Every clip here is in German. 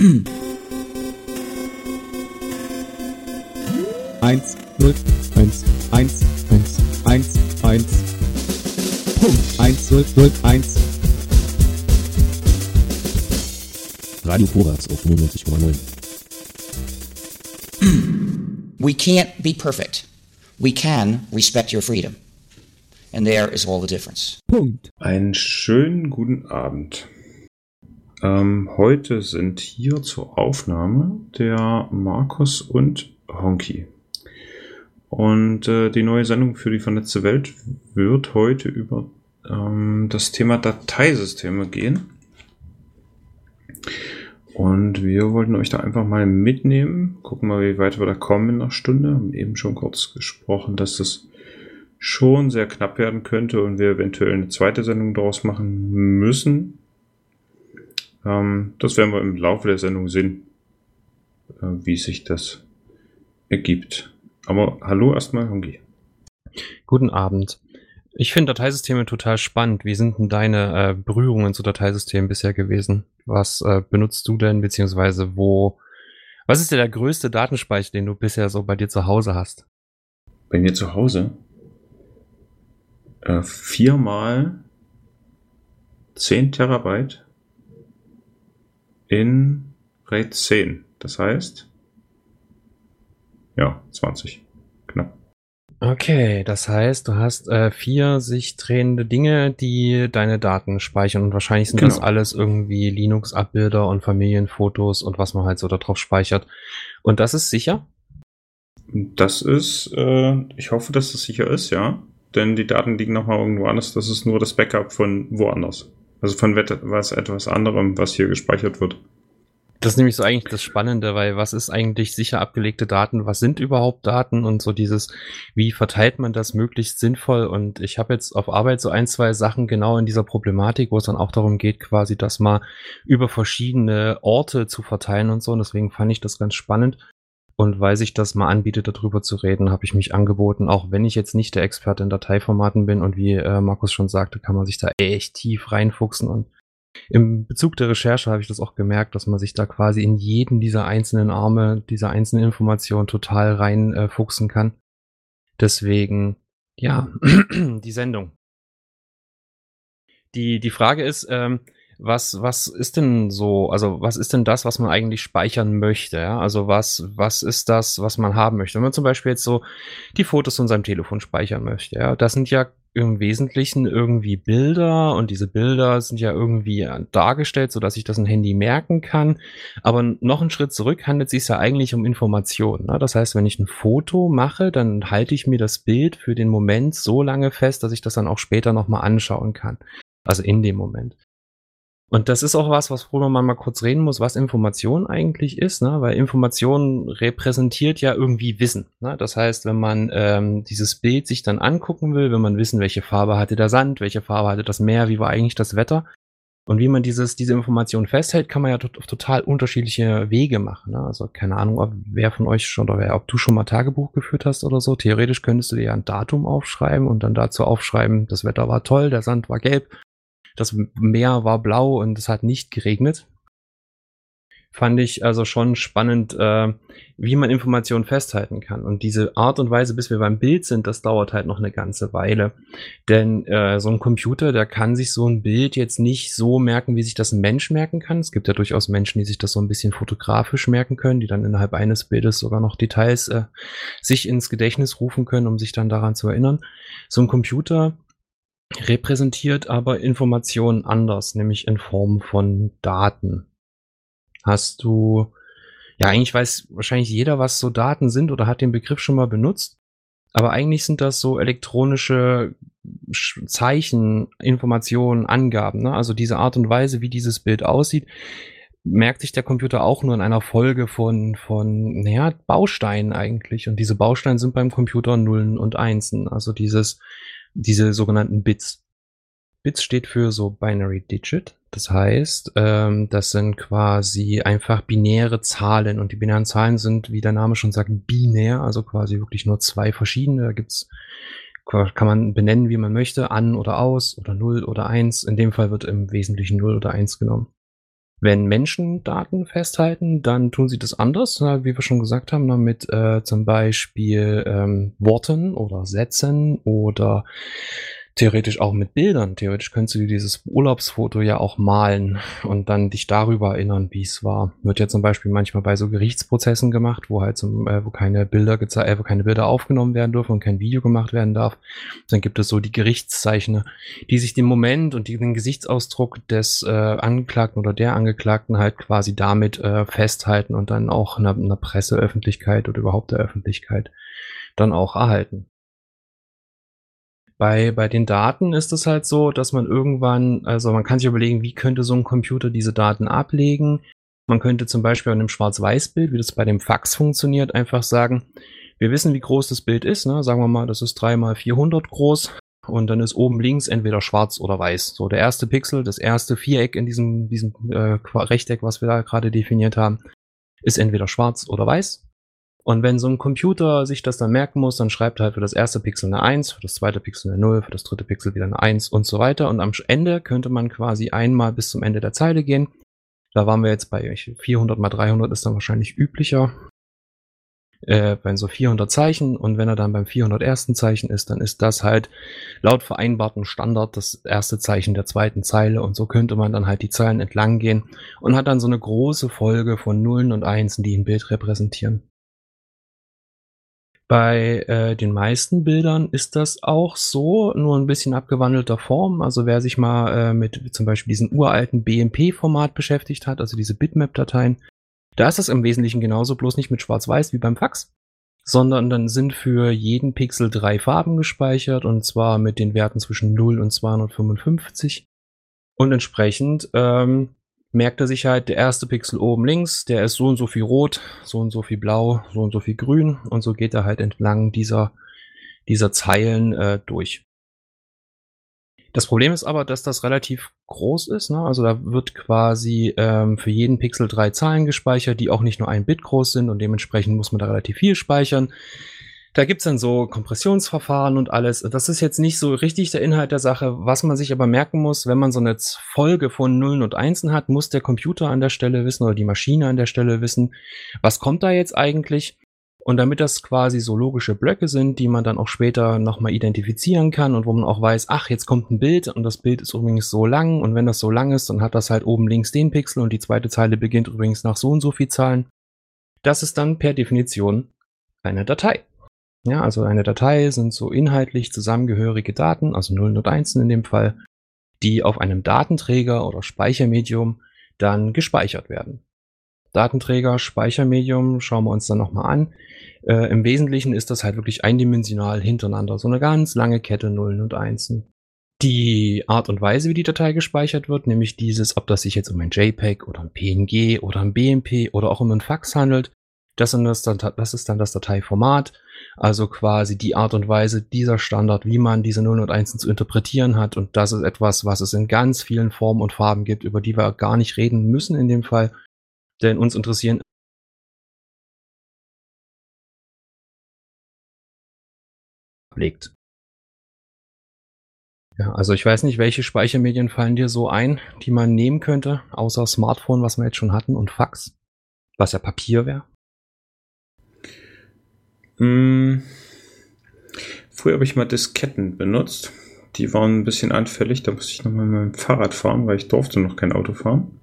1 0 1 1 1 1 1 1 1 0 0 1. Radio Vorrats auf 99,9. We can't be perfect. We can respect your freedom. And there is all the difference. Punkt. Einen schönen guten Abend. Heute sind hier zur Aufnahme der Markus und Honky. Und die neue Sendung für die vernetzte Welt wird heute über das Thema Dateisysteme gehen. Und wir wollten euch da einfach mal mitnehmen. Gucken mal, wie weit wir da kommen in einer Stunde. Haben eben schon kurz gesprochen, dass das schon sehr knapp werden könnte und wir eventuell eine zweite Sendung daraus machen müssen. Das werden wir im Laufe der Sendung sehen, wie sich das ergibt. Aber hallo erstmal, Honky. Guten Abend. Ich finde Dateisysteme total spannend. Wie sind denn deine Berührungen zu Dateisystemen bisher gewesen? Was benutzt du denn, beziehungsweise was ist denn der größte Datenspeicher, den du bisher so bei dir zu Hause hast? Bei mir zu Hause? 4 mal 10 Terabyte in RAID 10. Das heißt, ja, 20. Knapp. Okay, das heißt, du hast 4 sich drehende Dinge, die deine Daten speichern. Und wahrscheinlich sind das alles irgendwie Linux-Abbilder und Familienfotos und was man halt so da drauf speichert. Und das ist sicher? Das ist, ich hoffe, dass das sicher ist, ja. Denn die Daten liegen nochmal irgendwo anders. Das ist nur das Backup von woanders. Also von etwas anderem, was hier gespeichert wird. Das ist nämlich so eigentlich das Spannende, weil was ist eigentlich sicher abgelegte Daten? Was sind überhaupt Daten? Und so dieses, wie verteilt man das möglichst sinnvoll? Und ich habe jetzt auf Arbeit so 1, 2 Sachen genau in dieser Problematik, wo es dann auch darum geht, quasi das mal über verschiedene Orte zu verteilen und so. Und deswegen fand ich das ganz spannend. Und weil sich das mal anbietet, darüber zu reden, habe ich mich angeboten, auch wenn ich jetzt nicht der Experte in Dateiformaten bin. Und wie Markus schon sagte, kann man sich da echt tief reinfuchsen. Und im Bezug der Recherche habe ich das auch gemerkt, dass man sich da quasi in jeden dieser einzelnen Arme, dieser einzelnen Informationen total reinfuchsen kann. Deswegen, ja, die Sendung. Die Frage ist, was ist denn so, also was ist denn das, was man eigentlich speichern möchte? Ja? Also was ist das, was man haben möchte? Wenn man zum Beispiel jetzt so die Fotos von seinem Telefon speichern möchte, ja, das sind ja im Wesentlichen irgendwie Bilder und diese Bilder sind ja irgendwie dargestellt, sodass ich das ein Handy merken kann. Aber noch einen Schritt zurück handelt es sich ja eigentlich um Informationen. Ne? Das heißt, wenn ich ein Foto mache, dann halte ich mir das Bild für den Moment so lange fest, dass ich das dann auch später nochmal anschauen kann. Also in dem Moment. Und das ist auch was, worüber man mal kurz reden muss, was Information eigentlich ist, ne? Weil Information repräsentiert ja irgendwie Wissen. Ne? Das heißt, wenn man dieses Bild sich dann angucken will, wenn man wissen, welche Farbe hatte der Sand, welche Farbe hatte das Meer, wie war eigentlich das Wetter und wie man diese Information festhält, kann man ja auf total unterschiedliche Wege machen. Ne? Also keine Ahnung, ob du schon mal Tagebuch geführt hast oder so. Theoretisch könntest du dir ja ein Datum aufschreiben und dann dazu aufschreiben, das Wetter war toll, der Sand war gelb. Das Meer war blau und es hat nicht geregnet. Fand ich also schon spannend, wie man Informationen festhalten kann. Und diese Art und Weise, bis wir beim Bild sind, das dauert halt noch eine ganze Weile. Denn so ein Computer, der kann sich so ein Bild jetzt nicht so merken, wie sich das ein Mensch merken kann. Es gibt ja durchaus Menschen, die sich das so ein bisschen fotografisch merken können, die dann innerhalb eines Bildes sogar noch Details sich ins Gedächtnis rufen können, um sich dann daran zu erinnern. So ein Computer repräsentiert aber Informationen anders, nämlich in Form von Daten. Eigentlich weiß wahrscheinlich jeder, was so Daten sind oder hat den Begriff schon mal benutzt, aber eigentlich sind das so elektronische Zeichen, Informationen, Angaben, ne? Also diese Art und Weise, wie dieses Bild aussieht, merkt sich der Computer auch nur in einer Folge von Bausteinen eigentlich. Und diese Bausteine sind beim Computer Nullen und Einsen, also diese sogenannten Bits. Bits steht für so Binary Digit. Das heißt, das sind quasi einfach binäre Zahlen. Und die binären Zahlen sind, wie der Name schon sagt, binär. Also quasi wirklich nur 2 verschiedene. Da kann man benennen, wie man möchte. An oder aus oder 0 oder 1. In dem Fall wird im Wesentlichen 0 oder 1 genommen. Wenn Menschen Daten festhalten, dann tun sie das anders, wie wir schon gesagt haben, mit zum Beispiel Worten oder Sätzen oder theoretisch auch mit Bildern. Theoretisch könntest du dieses Urlaubsfoto ja auch malen und dann dich darüber erinnern, wie es war. Wird ja zum Beispiel manchmal bei so Gerichtsprozessen gemacht, wo halt wo keine Bilder aufgenommen werden dürfen und kein Video gemacht werden darf. Dann gibt es so die Gerichtszeichner, die sich den Moment und den Gesichtsausdruck des Angeklagten oder der Angeklagten halt quasi damit festhalten und dann auch in der Presseöffentlichkeit oder überhaupt der Öffentlichkeit dann auch erhalten. Bei den Daten ist es halt so, dass man irgendwann, also man kann sich überlegen, wie könnte so ein Computer diese Daten ablegen. Man könnte zum Beispiel an einem Schwarz-Weiß-Bild, wie das bei dem Fax funktioniert, einfach sagen, wir wissen, wie groß das Bild ist, ne? Sagen wir mal, das ist 3×400 groß und dann ist oben links entweder schwarz oder weiß. So, der erste Pixel, das erste Viereck in diesem Rechteck, was wir da gerade definiert haben, ist entweder schwarz oder weiß. Und wenn so ein Computer sich das dann merken muss, dann schreibt er halt für das erste Pixel eine 1, für das zweite Pixel eine 0, für das dritte Pixel wieder eine 1 und so weiter. Und am Ende könnte man quasi einmal bis zum Ende der Zeile gehen. Da waren wir jetzt bei 400×300 ist dann wahrscheinlich üblicher. Bei so 400 Zeichen. Und wenn er dann beim 401. Zeichen ist, dann ist das halt laut vereinbartem Standard das erste Zeichen der zweiten Zeile. Und so könnte man dann halt die Zeilen entlang gehen und hat dann so eine große Folge von Nullen und Einsen, die ein Bild repräsentieren. Bei den meisten Bildern ist das auch so, nur ein bisschen abgewandelter Form. Also wer sich mal mit zum Beispiel diesem uralten BMP-Format beschäftigt hat, also diese Bitmap-Dateien, da ist das im Wesentlichen genauso, bloß nicht mit Schwarz-Weiß wie beim Fax, sondern dann sind für jeden Pixel 3 Farben gespeichert und zwar mit den Werten zwischen 0 und 255 und entsprechend merkt er sich halt, der erste Pixel oben links, der ist so und so viel rot, so und so viel blau, so und so viel grün und so geht er halt entlang dieser Zeilen durch. Das Problem ist aber, dass das relativ groß ist, ne? Also da wird quasi für jeden Pixel 3 Zahlen gespeichert, die auch nicht nur 1 Bit groß sind und dementsprechend muss man da relativ viel speichern. Da gibt's dann so Kompressionsverfahren und alles. Das ist jetzt nicht so richtig der Inhalt der Sache. Was man sich aber merken muss, wenn man so eine Folge von Nullen und Einsen hat, muss der Computer an der Stelle wissen oder die Maschine an der Stelle wissen, was kommt da jetzt eigentlich? Und damit das quasi so logische Blöcke sind, die man dann auch später nochmal identifizieren kann und wo man auch weiß, ach, jetzt kommt ein Bild und das Bild ist übrigens so lang und wenn das so lang ist, dann hat das halt oben links den Pixel und die zweite Zeile beginnt übrigens nach so und so viel Zahlen. Das ist dann per Definition eine Datei. Ja, also eine Datei sind so inhaltlich zusammengehörige Daten, also Nullen und Einsen in dem Fall, die auf einem Datenträger oder Speichermedium dann gespeichert werden. Datenträger, Speichermedium, schauen wir uns dann nochmal an. Im Wesentlichen ist das halt wirklich eindimensional hintereinander, so eine ganz lange Kette Nullen und Einsen. Die Art und Weise, wie die Datei gespeichert wird, nämlich dieses, ob das sich jetzt um ein JPEG oder ein PNG oder ein BMP oder auch um ein Fax handelt, das ist dann das Dateiformat. Also quasi die Art und Weise, dieser Standard, wie man diese Nullen und Einsen zu interpretieren hat. Und das ist etwas, was es in ganz vielen Formen und Farben gibt, über die wir gar nicht reden müssen in dem Fall. Denn uns interessieren ablegt. Ja, also ich weiß nicht, welche Speichermedien fallen dir so ein, die man nehmen könnte, außer Smartphone, was wir jetzt schon hatten, und Fax, was ja Papier wäre. Früher habe ich mal Disketten benutzt. Die waren ein bisschen anfällig. Da musste ich nochmal mit meinem Fahrrad fahren, weil ich durfte noch kein Auto fahren.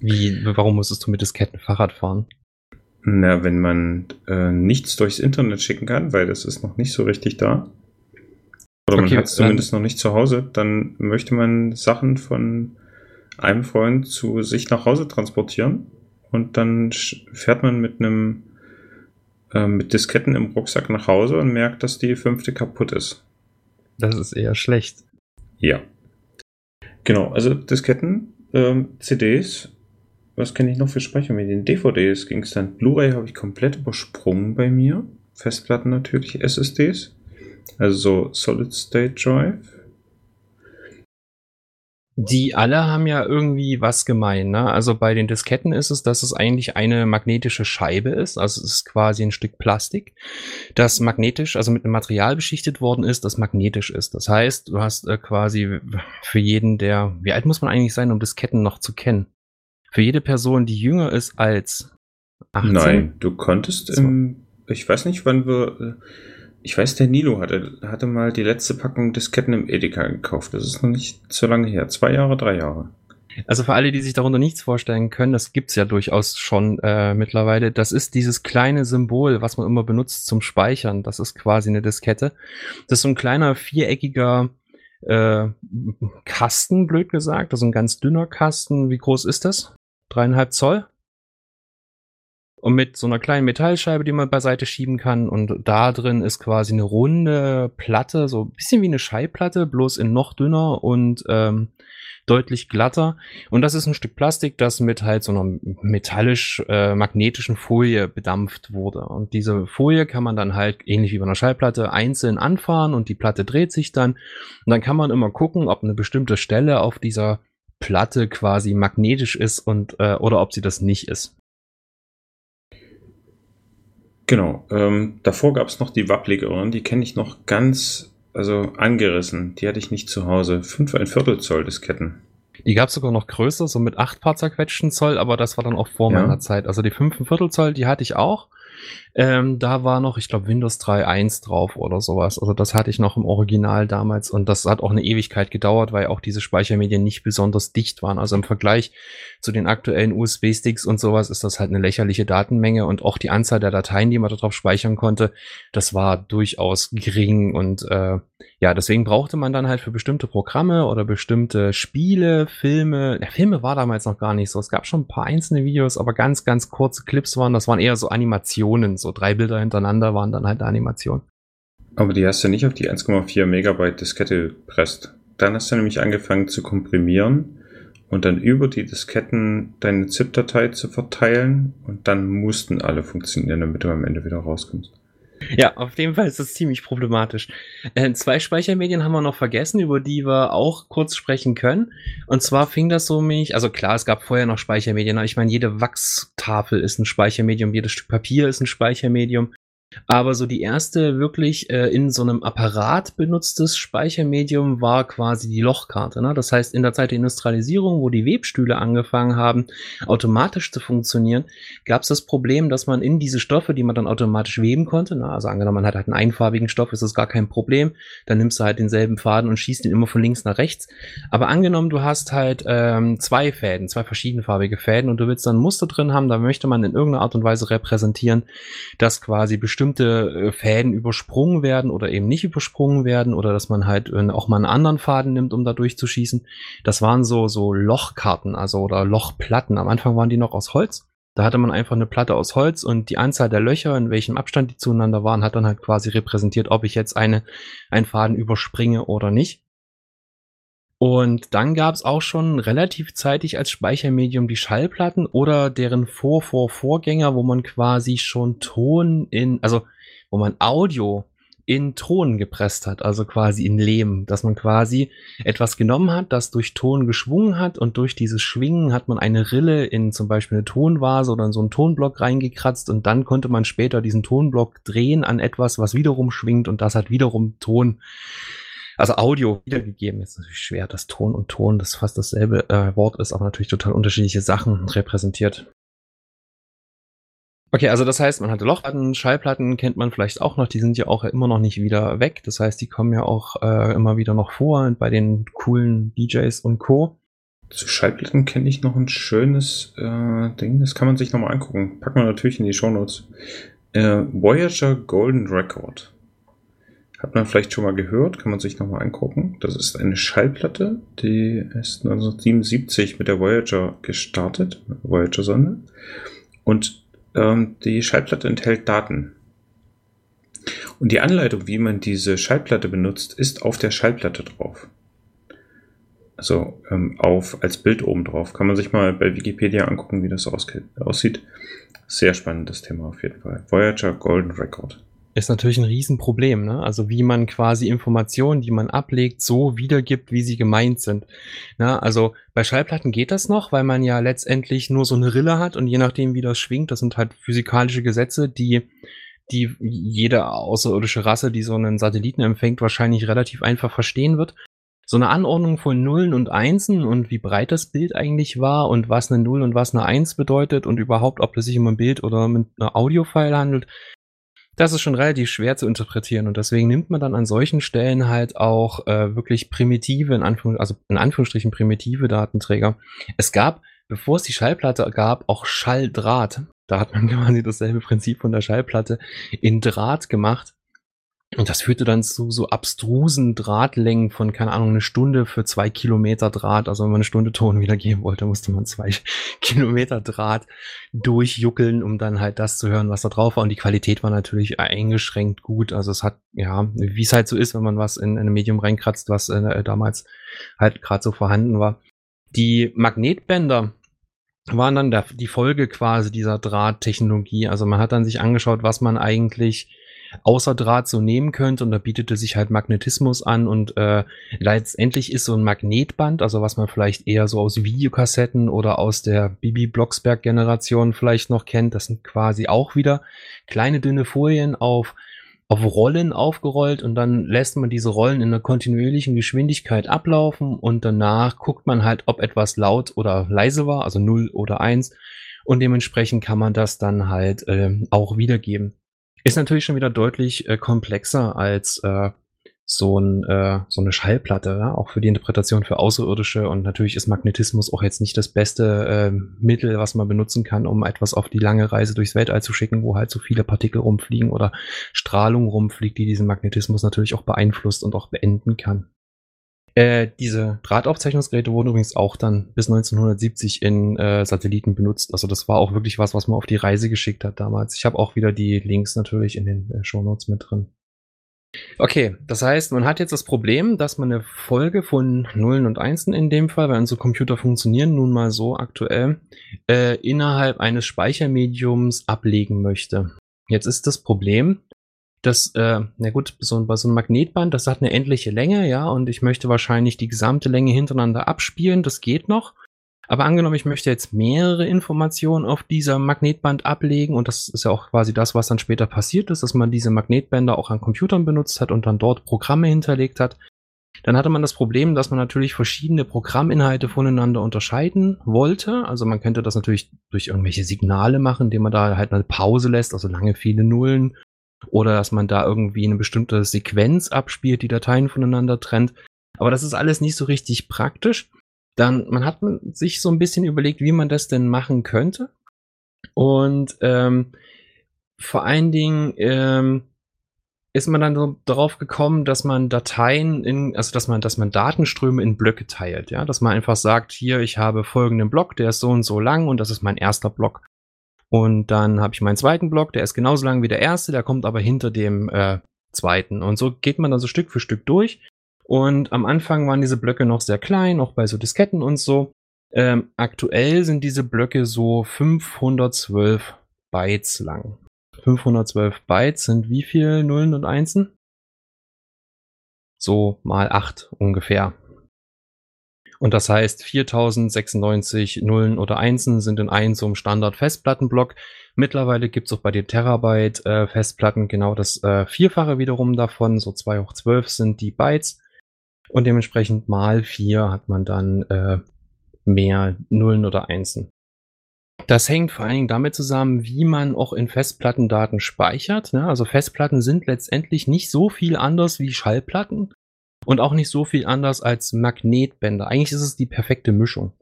Warum musstest du mit Disketten Fahrrad fahren? Na, wenn man nichts durchs Internet schicken kann, weil das ist noch nicht so richtig da. Oder okay, man hat es zumindest noch nicht zu Hause. Dann möchte man Sachen von einem Freund zu sich nach Hause transportieren. Und dann fährt man mit Disketten im Rucksack nach Hause und merkt, dass die 5. kaputt ist. Das ist eher schlecht. Ja. Genau, also Disketten, CDs, was kenne ich noch für Speichermedien? DVDs ging es dann. Blu-ray habe ich komplett übersprungen bei mir. Festplatten natürlich, SSDs. Also so Solid State Drive. Die alle haben ja irgendwie was gemein, ne? Also bei den Disketten ist es, dass es eigentlich eine magnetische Scheibe ist. Also es ist quasi ein Stück Plastik, das magnetisch, also mit einem Material beschichtet worden ist, das magnetisch ist. Das heißt, du hast quasi für jeden, wie alt muss man eigentlich sein, um Disketten noch zu kennen? Für jede Person, die jünger ist als 18? Nein, du konntest ich weiß nicht, wann wir... Ich weiß, der Nilo hatte mal die letzte Packung Disketten im Edeka gekauft. Das ist noch nicht so lange her. 2 Jahre, 3 Jahre. Also für alle, die sich darunter nichts vorstellen können, das gibt's ja durchaus schon mittlerweile. Das ist dieses kleine Symbol, was man immer benutzt zum Speichern. Das ist quasi eine Diskette. Das ist so ein kleiner viereckiger Kasten, blöd gesagt. Also ein ganz dünner Kasten. Wie groß ist das? 3,5 Zoll? Und mit so einer kleinen Metallscheibe, die man beiseite schieben kann. Und da drin ist quasi eine runde Platte, so ein bisschen wie eine Schallplatte, bloß in noch dünner und deutlich glatter. Und das ist ein Stück Plastik, das mit halt so einer metallisch-magnetischen Folie bedampft wurde. Und diese Folie kann man dann halt, ähnlich wie bei einer Schallplatte, einzeln anfahren und die Platte dreht sich dann. Und dann kann man immer gucken, ob eine bestimmte Stelle auf dieser Platte quasi magnetisch ist und oder ob sie das nicht ist. Genau, davor gab es noch die Wapplig-Irren, die kenne ich noch ganz, also angerissen, die hatte ich nicht zu Hause. 5 1/4 Zoll Disketten. Die gab es sogar noch größer, so mit 8 Paar zerquetschten Zoll, aber das war dann auch vor meiner Zeit. Also die 5 1/4 Zoll, die hatte ich auch. Da war noch, ich glaube, Windows 3.1 drauf oder sowas. Also das hatte ich noch im Original damals und das hat auch eine Ewigkeit gedauert, weil auch diese Speichermedien nicht besonders dicht waren. Also im Vergleich zu den aktuellen USB-Sticks und sowas ist das halt eine lächerliche Datenmenge und auch die Anzahl der Dateien, die man da drauf speichern konnte, das war durchaus gering und deswegen brauchte man dann halt für bestimmte Programme oder bestimmte Spiele, Filme. Ja, Filme war damals noch gar nicht so. Es gab schon ein paar einzelne Videos, aber ganz, ganz kurze Clips waren. Das waren eher so Animationen. So 3 Bilder hintereinander waren dann halt Animationen. Aber die hast du nicht auf die 1,4 Megabyte Diskette gepresst. Dann hast du nämlich angefangen zu komprimieren und dann über die Disketten deine ZIP-Datei zu verteilen und dann mussten alle funktionieren, damit du am Ende wieder rauskommst. Ja, auf jeden Fall ist das ziemlich problematisch. 2 Speichermedien haben wir noch vergessen, über die wir auch kurz sprechen können. Und zwar fing das so mich, also klar, es gab vorher noch Speichermedien, aber ich meine, jede Wachstafel ist ein Speichermedium, jedes Stück Papier ist ein Speichermedium. Aber so die erste wirklich in so einem Apparat benutztes Speichermedium war quasi die Lochkarte, ne? Das heißt, in der Zeit der Industrialisierung, wo die Webstühle angefangen haben, automatisch zu funktionieren, gab es das Problem, dass man in diese Stoffe, die man dann automatisch weben konnte, also angenommen, man hat halt einen einfarbigen Stoff, ist das gar kein Problem, dann nimmst du halt denselben Faden und schießt ihn immer von links nach rechts. Aber angenommen, du hast halt 2 verschiedenfarbige Fäden und du willst dann ein Muster drin haben, da möchte man in irgendeiner Art und Weise repräsentieren, dass quasi bestimmte Fäden übersprungen werden oder eben nicht übersprungen werden oder dass man halt auch mal einen anderen Faden nimmt, um da durchzuschießen. Das waren so Lochkarten, also oder Lochplatten. Am Anfang waren die noch aus Holz. Da hatte man einfach eine Platte aus Holz und die Anzahl der Löcher, in welchem Abstand die zueinander waren, hat dann halt quasi repräsentiert, ob ich jetzt einen Faden überspringe oder nicht. Und dann gab es auch schon relativ zeitig als Speichermedium die Schallplatten oder deren Vorgänger, wo man quasi schon wo man Audio in Ton gepresst hat, also quasi in Lehm, dass man quasi etwas genommen hat, das durch Ton geschwungen hat und durch dieses Schwingen hat man eine Rille in zum Beispiel eine Tonvase oder in so einen Tonblock reingekratzt und dann konnte man später diesen Tonblock drehen an etwas, was wiederum schwingt und das hat wiederum Ton. Also Audio wiedergegeben, ist natürlich schwer, dass Ton und Ton, das fast dasselbe Wort ist, aber natürlich total unterschiedliche Sachen repräsentiert. Okay, also das heißt, man hatte Lochplatten, Schallplatten kennt man vielleicht auch noch, die sind ja auch immer noch nicht wieder weg. Das heißt, die kommen ja auch immer wieder noch vor bei den coolen DJs und Co. Zu Schallplatten kenne ich noch ein schönes Ding, das kann man sich nochmal angucken. Packen wir natürlich in die Shownotes. Voyager Golden Record. Hat man vielleicht schon mal gehört, kann man sich nochmal angucken. Das ist eine Schallplatte, die ist 1977 mit der Voyager gestartet, Voyager-Sonde. Und die Schallplatte enthält Daten. Und die Anleitung, wie man diese Schallplatte benutzt, ist auf der Schallplatte drauf. Also als Bild oben drauf. Kann man sich mal bei Wikipedia angucken, wie das aussieht. Sehr spannendes Thema auf jeden Fall. Voyager Golden Record. Ist natürlich ein Riesenproblem, ne? Also wie man quasi Informationen, die man ablegt, so wiedergibt, wie sie gemeint sind. Na, also bei Schallplatten geht das noch, weil man ja letztendlich nur so eine Rille hat und je nachdem, wie das schwingt, das sind halt physikalische Gesetze, die jede außerirdische Rasse, die so einen Satelliten empfängt, wahrscheinlich relativ einfach verstehen wird. so eine Anordnung von Nullen und Einsen und wie breit das Bild eigentlich war und was eine 0 und was eine 1 bedeutet und überhaupt, ob das sich um ein Bild oder um eine Audio-File handelt, das ist schon relativ schwer zu interpretieren und deswegen nimmt man dann an solchen Stellen halt auch wirklich primitive, in Anführungsstrichen primitive Datenträger. Es gab, bevor es die Schallplatte gab, auch Schalldraht. Da hat man quasi dasselbe Prinzip von der Schallplatte in Draht gemacht. Und das führte dann zu so abstrusen Drahtlängen von, keine Ahnung, eine Stunde für 2 Kilometer Draht. Also wenn man eine Stunde Ton wiedergeben wollte, musste man 2 Kilometer Draht durchjuckeln, um dann halt das zu hören, was da drauf war. Und die Qualität war natürlich eingeschränkt gut. Also es hat, ja, wie es halt so ist, wenn man was in ein Medium reinkratzt, was damals halt gerade so vorhanden war. Die Magnetbänder waren dann die Folge quasi dieser Drahttechnologie. Also man hat dann sich angeschaut, was man eigentlich außer Draht so nehmen könnte und da bietete sich halt Magnetismus an und letztendlich ist so ein Magnetband, also was man vielleicht eher so aus Videokassetten oder aus der Bibi Blocksberg-Generation vielleicht noch kennt, das sind quasi auch wieder kleine dünne Folien auf Rollen aufgerollt und dann lässt man diese Rollen in einer kontinuierlichen Geschwindigkeit ablaufen und danach guckt man halt, ob etwas laut oder leise war, also 0 oder 1 und dementsprechend kann man das dann halt auch wiedergeben. Ist natürlich schon wieder deutlich komplexer als so eine Schallplatte, ja? Auch für die Interpretation für Außerirdische. Und natürlich ist Magnetismus auch jetzt nicht das beste Mittel, was man benutzen kann, um etwas auf die lange Reise durchs Weltall zu schicken, wo halt so viele Partikel rumfliegen oder Strahlung rumfliegt, die diesen Magnetismus natürlich auch beeinflusst und auch beenden kann. Diese Drahtaufzeichnungsgeräte wurden übrigens auch dann bis 1970 in Satelliten benutzt. Also das war auch wirklich was, was man auf die Reise geschickt hat damals. Ich habe auch wieder die Links natürlich in den Shownotes mit drin. Okay, das heißt, man hat jetzt das Problem, dass man eine Folge von Nullen und Einsen in dem Fall, weil unsere Computer funktionieren nun mal so aktuell, innerhalb eines Speichermediums ablegen möchte. Jetzt ist das Problem, das, na gut, so ein Magnetband, das hat eine endliche Länge, ja, und ich möchte wahrscheinlich die gesamte Länge hintereinander abspielen, das geht noch. Aber angenommen, ich möchte jetzt mehrere Informationen auf dieser Magnetband ablegen und das ist ja auch quasi das, was dann später passiert ist, dass man diese Magnetbänder auch an Computern benutzt hat und dann dort Programme hinterlegt hat. Dann hatte man das Problem, dass man natürlich verschiedene Programminhalte voneinander unterscheiden wollte. Also man könnte das natürlich durch irgendwelche Signale machen, indem man da halt eine Pause lässt, also lange viele Nullen. Oder dass man da irgendwie eine bestimmte Sequenz abspielt, die Dateien voneinander trennt. Aber das ist alles nicht so richtig praktisch. Dann hat man sich so ein bisschen überlegt, wie man das denn machen könnte. Und vor allen Dingen ist man dann so darauf gekommen, dass man dass man Datenströme in Blöcke teilt. Ja? Dass man einfach sagt, hier, ich habe folgenden Block, der ist so und so lang und das ist mein erster Block. Und dann habe ich meinen zweiten Block, der ist genauso lang wie der erste, der kommt aber hinter dem zweiten. Und so geht man dann so Stück für Stück durch. Und am Anfang waren diese Blöcke noch sehr klein, auch bei so Disketten und so. Aktuell sind diese Blöcke so 512 Bytes lang. 512 Bytes sind wie viel Nullen und Einsen? So mal 8 ungefähr. Und das heißt, 4096 Nullen oder Einsen sind in einem so einem Standard-Festplattenblock. Mittlerweile gibt es auch bei den Terabyte-Festplatten genau das Vierfache wiederum davon. So 2 hoch 12 sind die Bytes. Und dementsprechend mal 4 hat man dann mehr Nullen oder Einsen. Das hängt vor allen Dingen damit zusammen, wie man auch in Festplatten Daten speichert. Ne? Also Festplatten sind letztendlich nicht so viel anders wie Schallplatten. Und auch nicht so viel anders als Magnetbänder. Eigentlich ist es die perfekte Mischung.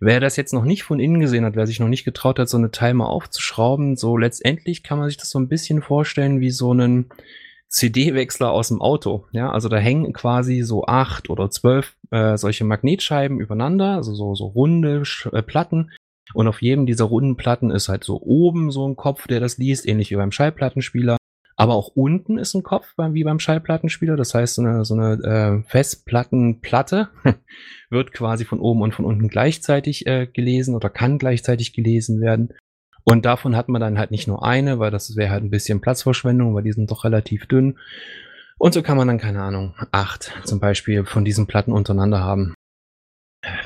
Wer das jetzt noch nicht von innen gesehen hat, wer sich noch nicht getraut hat, so eine Timer aufzuschrauben, so letztendlich kann man sich das so ein bisschen vorstellen wie so einen CD-Wechsler aus dem Auto. Ja, also da hängen quasi so 8 oder 12 solche Magnetscheiben übereinander, also so runde Platten. Und auf jedem dieser runden Platten ist halt so oben so ein Kopf, der das liest, ähnlich wie beim Schallplattenspieler. Aber auch unten ist ein Kopf, wie beim Schallplattenspieler. Das heißt, so eine Festplattenplatte wird quasi von oben und von unten gleichzeitig gelesen oder kann gleichzeitig gelesen werden. Und davon hat man dann halt nicht nur eine, weil das wäre halt ein bisschen Platzverschwendung, weil die sind doch relativ dünn. Und so kann man dann, keine Ahnung, 8 zum Beispiel von diesen Platten untereinander haben.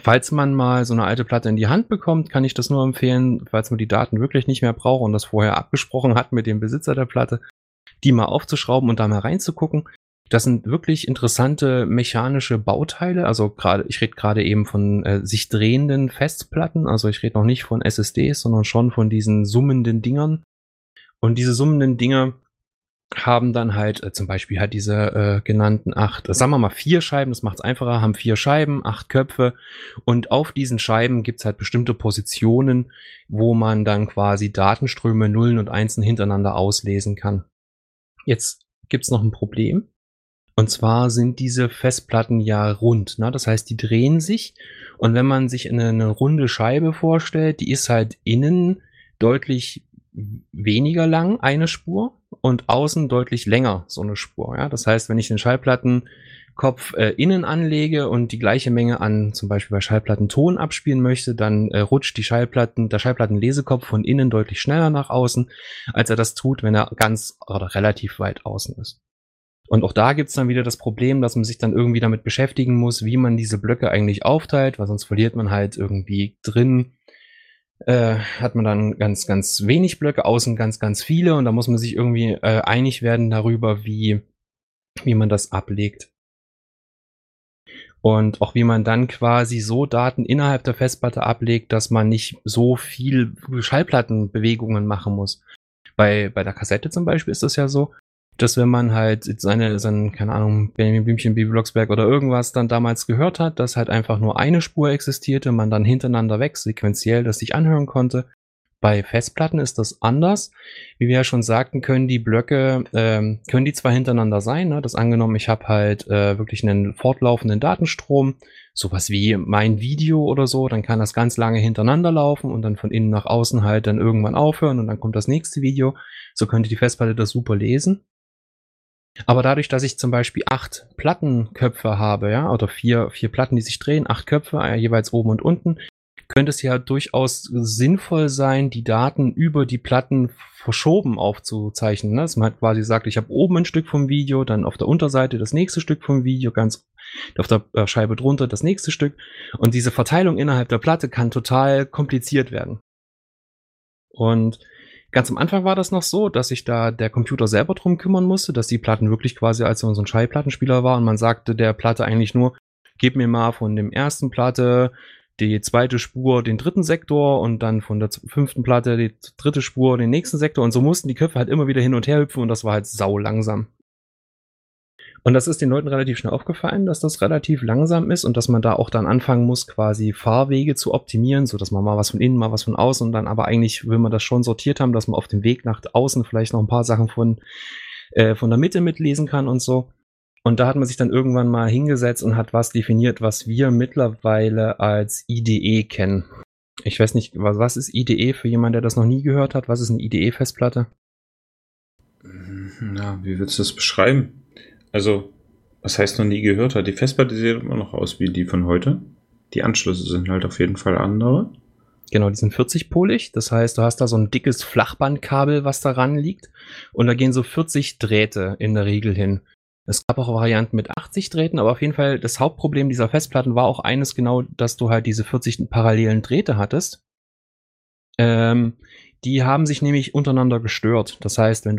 Falls man mal so eine alte Platte in die Hand bekommt, kann ich das nur empfehlen, falls man die Daten wirklich nicht mehr braucht und das vorher abgesprochen hat mit dem Besitzer der Platte, die mal aufzuschrauben und da mal reinzugucken. Das sind wirklich interessante mechanische Bauteile. Also gerade, ich rede gerade eben von sich drehenden Festplatten. Also ich rede noch nicht von SSDs, sondern schon von diesen summenden Dingern. Und diese summenden Dinger haben dann halt zum Beispiel halt diese genannten 4 Scheiben, das macht es einfacher, haben 4 Scheiben, 8 Köpfe, und auf diesen Scheiben gibt es halt bestimmte Positionen, wo man dann quasi Datenströme, Nullen und Einsen hintereinander auslesen kann. Jetzt gibt es noch ein Problem, und zwar sind diese Festplatten ja rund, ne? Das heißt, die drehen sich, und wenn man sich eine runde Scheibe vorstellt, die ist halt innen deutlich weniger lang, eine Spur, und außen deutlich länger, so eine Spur. Ja? Das heißt, wenn ich den Schallplattenkopf innen anlege und die gleiche Menge an, zum Beispiel bei Schallplatten, Ton abspielen möchte, dann rutscht der Schallplattenlesekopf von innen deutlich schneller nach außen, als er das tut, wenn er ganz oder relativ weit außen ist. Und auch da gibt's dann wieder das Problem, dass man sich dann irgendwie damit beschäftigen muss, wie man diese Blöcke eigentlich aufteilt, weil sonst verliert man halt irgendwie drin, hat man dann ganz, ganz wenig Blöcke, außen ganz, ganz viele, und da muss man sich irgendwie einig werden darüber, wie man das ablegt. Und auch wie man dann quasi so Daten innerhalb der Festplatte ablegt, dass man nicht so viel Schallplattenbewegungen machen muss. Bei der Kassette zum Beispiel ist das ja so, dass wenn man halt seinen, keine Ahnung, Benjamin Blümchen, Bibi Blocksberg oder irgendwas dann damals gehört hat, dass halt einfach nur eine Spur existierte, man dann hintereinander weg, sequenziell, das sich anhören konnte. Bei Festplatten ist das anders. Wie wir ja schon sagten, können die Blöcke, können die zwar hintereinander sein, ne? Das angenommen, ich habe halt wirklich einen fortlaufenden Datenstrom, sowas wie mein Video oder so, dann kann das ganz lange hintereinander laufen und dann von innen nach außen halt dann irgendwann aufhören und dann kommt das nächste Video. So könnte die Festplatte das super lesen. Aber dadurch, dass ich zum Beispiel 8 Plattenköpfe habe, ja, oder 4 Platten, die sich drehen, 8 Köpfe, jeweils oben und unten, könnte es ja durchaus sinnvoll sein, die Daten über die Platten verschoben aufzuzeichnen, ne? Dass man halt quasi sagt, ich habe oben ein Stück vom Video, dann auf der Unterseite das nächste Stück vom Video, ganz auf der Scheibe drunter das nächste Stück. Und diese Verteilung innerhalb der Platte kann total kompliziert werden. Und ganz am Anfang war das noch so, dass sich da der Computer selber drum kümmern musste, dass die Platten wirklich quasi als so ein Schallplattenspieler war, und man sagte der Platte eigentlich nur, gib mir mal von dem ersten Platte die zweite Spur den dritten Sektor und dann von der 5. Platte die dritte Spur den nächsten Sektor, und so mussten die Köpfe halt immer wieder hin und her hüpfen, und das war halt sau langsam. Und das ist den Leuten relativ schnell aufgefallen, dass das relativ langsam ist und dass man da auch dann anfangen muss, quasi Fahrwege zu optimieren, so dass man mal was von innen, mal was von außen, und dann aber eigentlich will man das schon sortiert haben, dass man auf dem Weg nach außen vielleicht noch ein paar Sachen von der Mitte mitlesen kann und so. Und da hat man sich dann irgendwann mal hingesetzt und hat was definiert, was wir mittlerweile als IDE kennen. Ich weiß nicht, was ist IDE für jemanden, der das noch nie gehört hat? Was ist eine IDE-Festplatte? Na, wie würdest du das beschreiben? Also, was heißt noch nie gehört hat? Die Festplatte sieht immer noch aus wie die von heute. Die Anschlüsse sind halt auf jeden Fall andere. Genau, die sind 40-polig. Das heißt, du hast da so ein dickes Flachbandkabel, was da ran liegt. Und da gehen so 40 Drähte in der Regel hin. Es gab auch Varianten mit 80 Drähten, aber auf jeden Fall das Hauptproblem dieser Festplatten war auch eines genau, dass du halt diese 40 parallelen Drähte hattest. Die haben sich nämlich untereinander gestört. Das heißt, wenn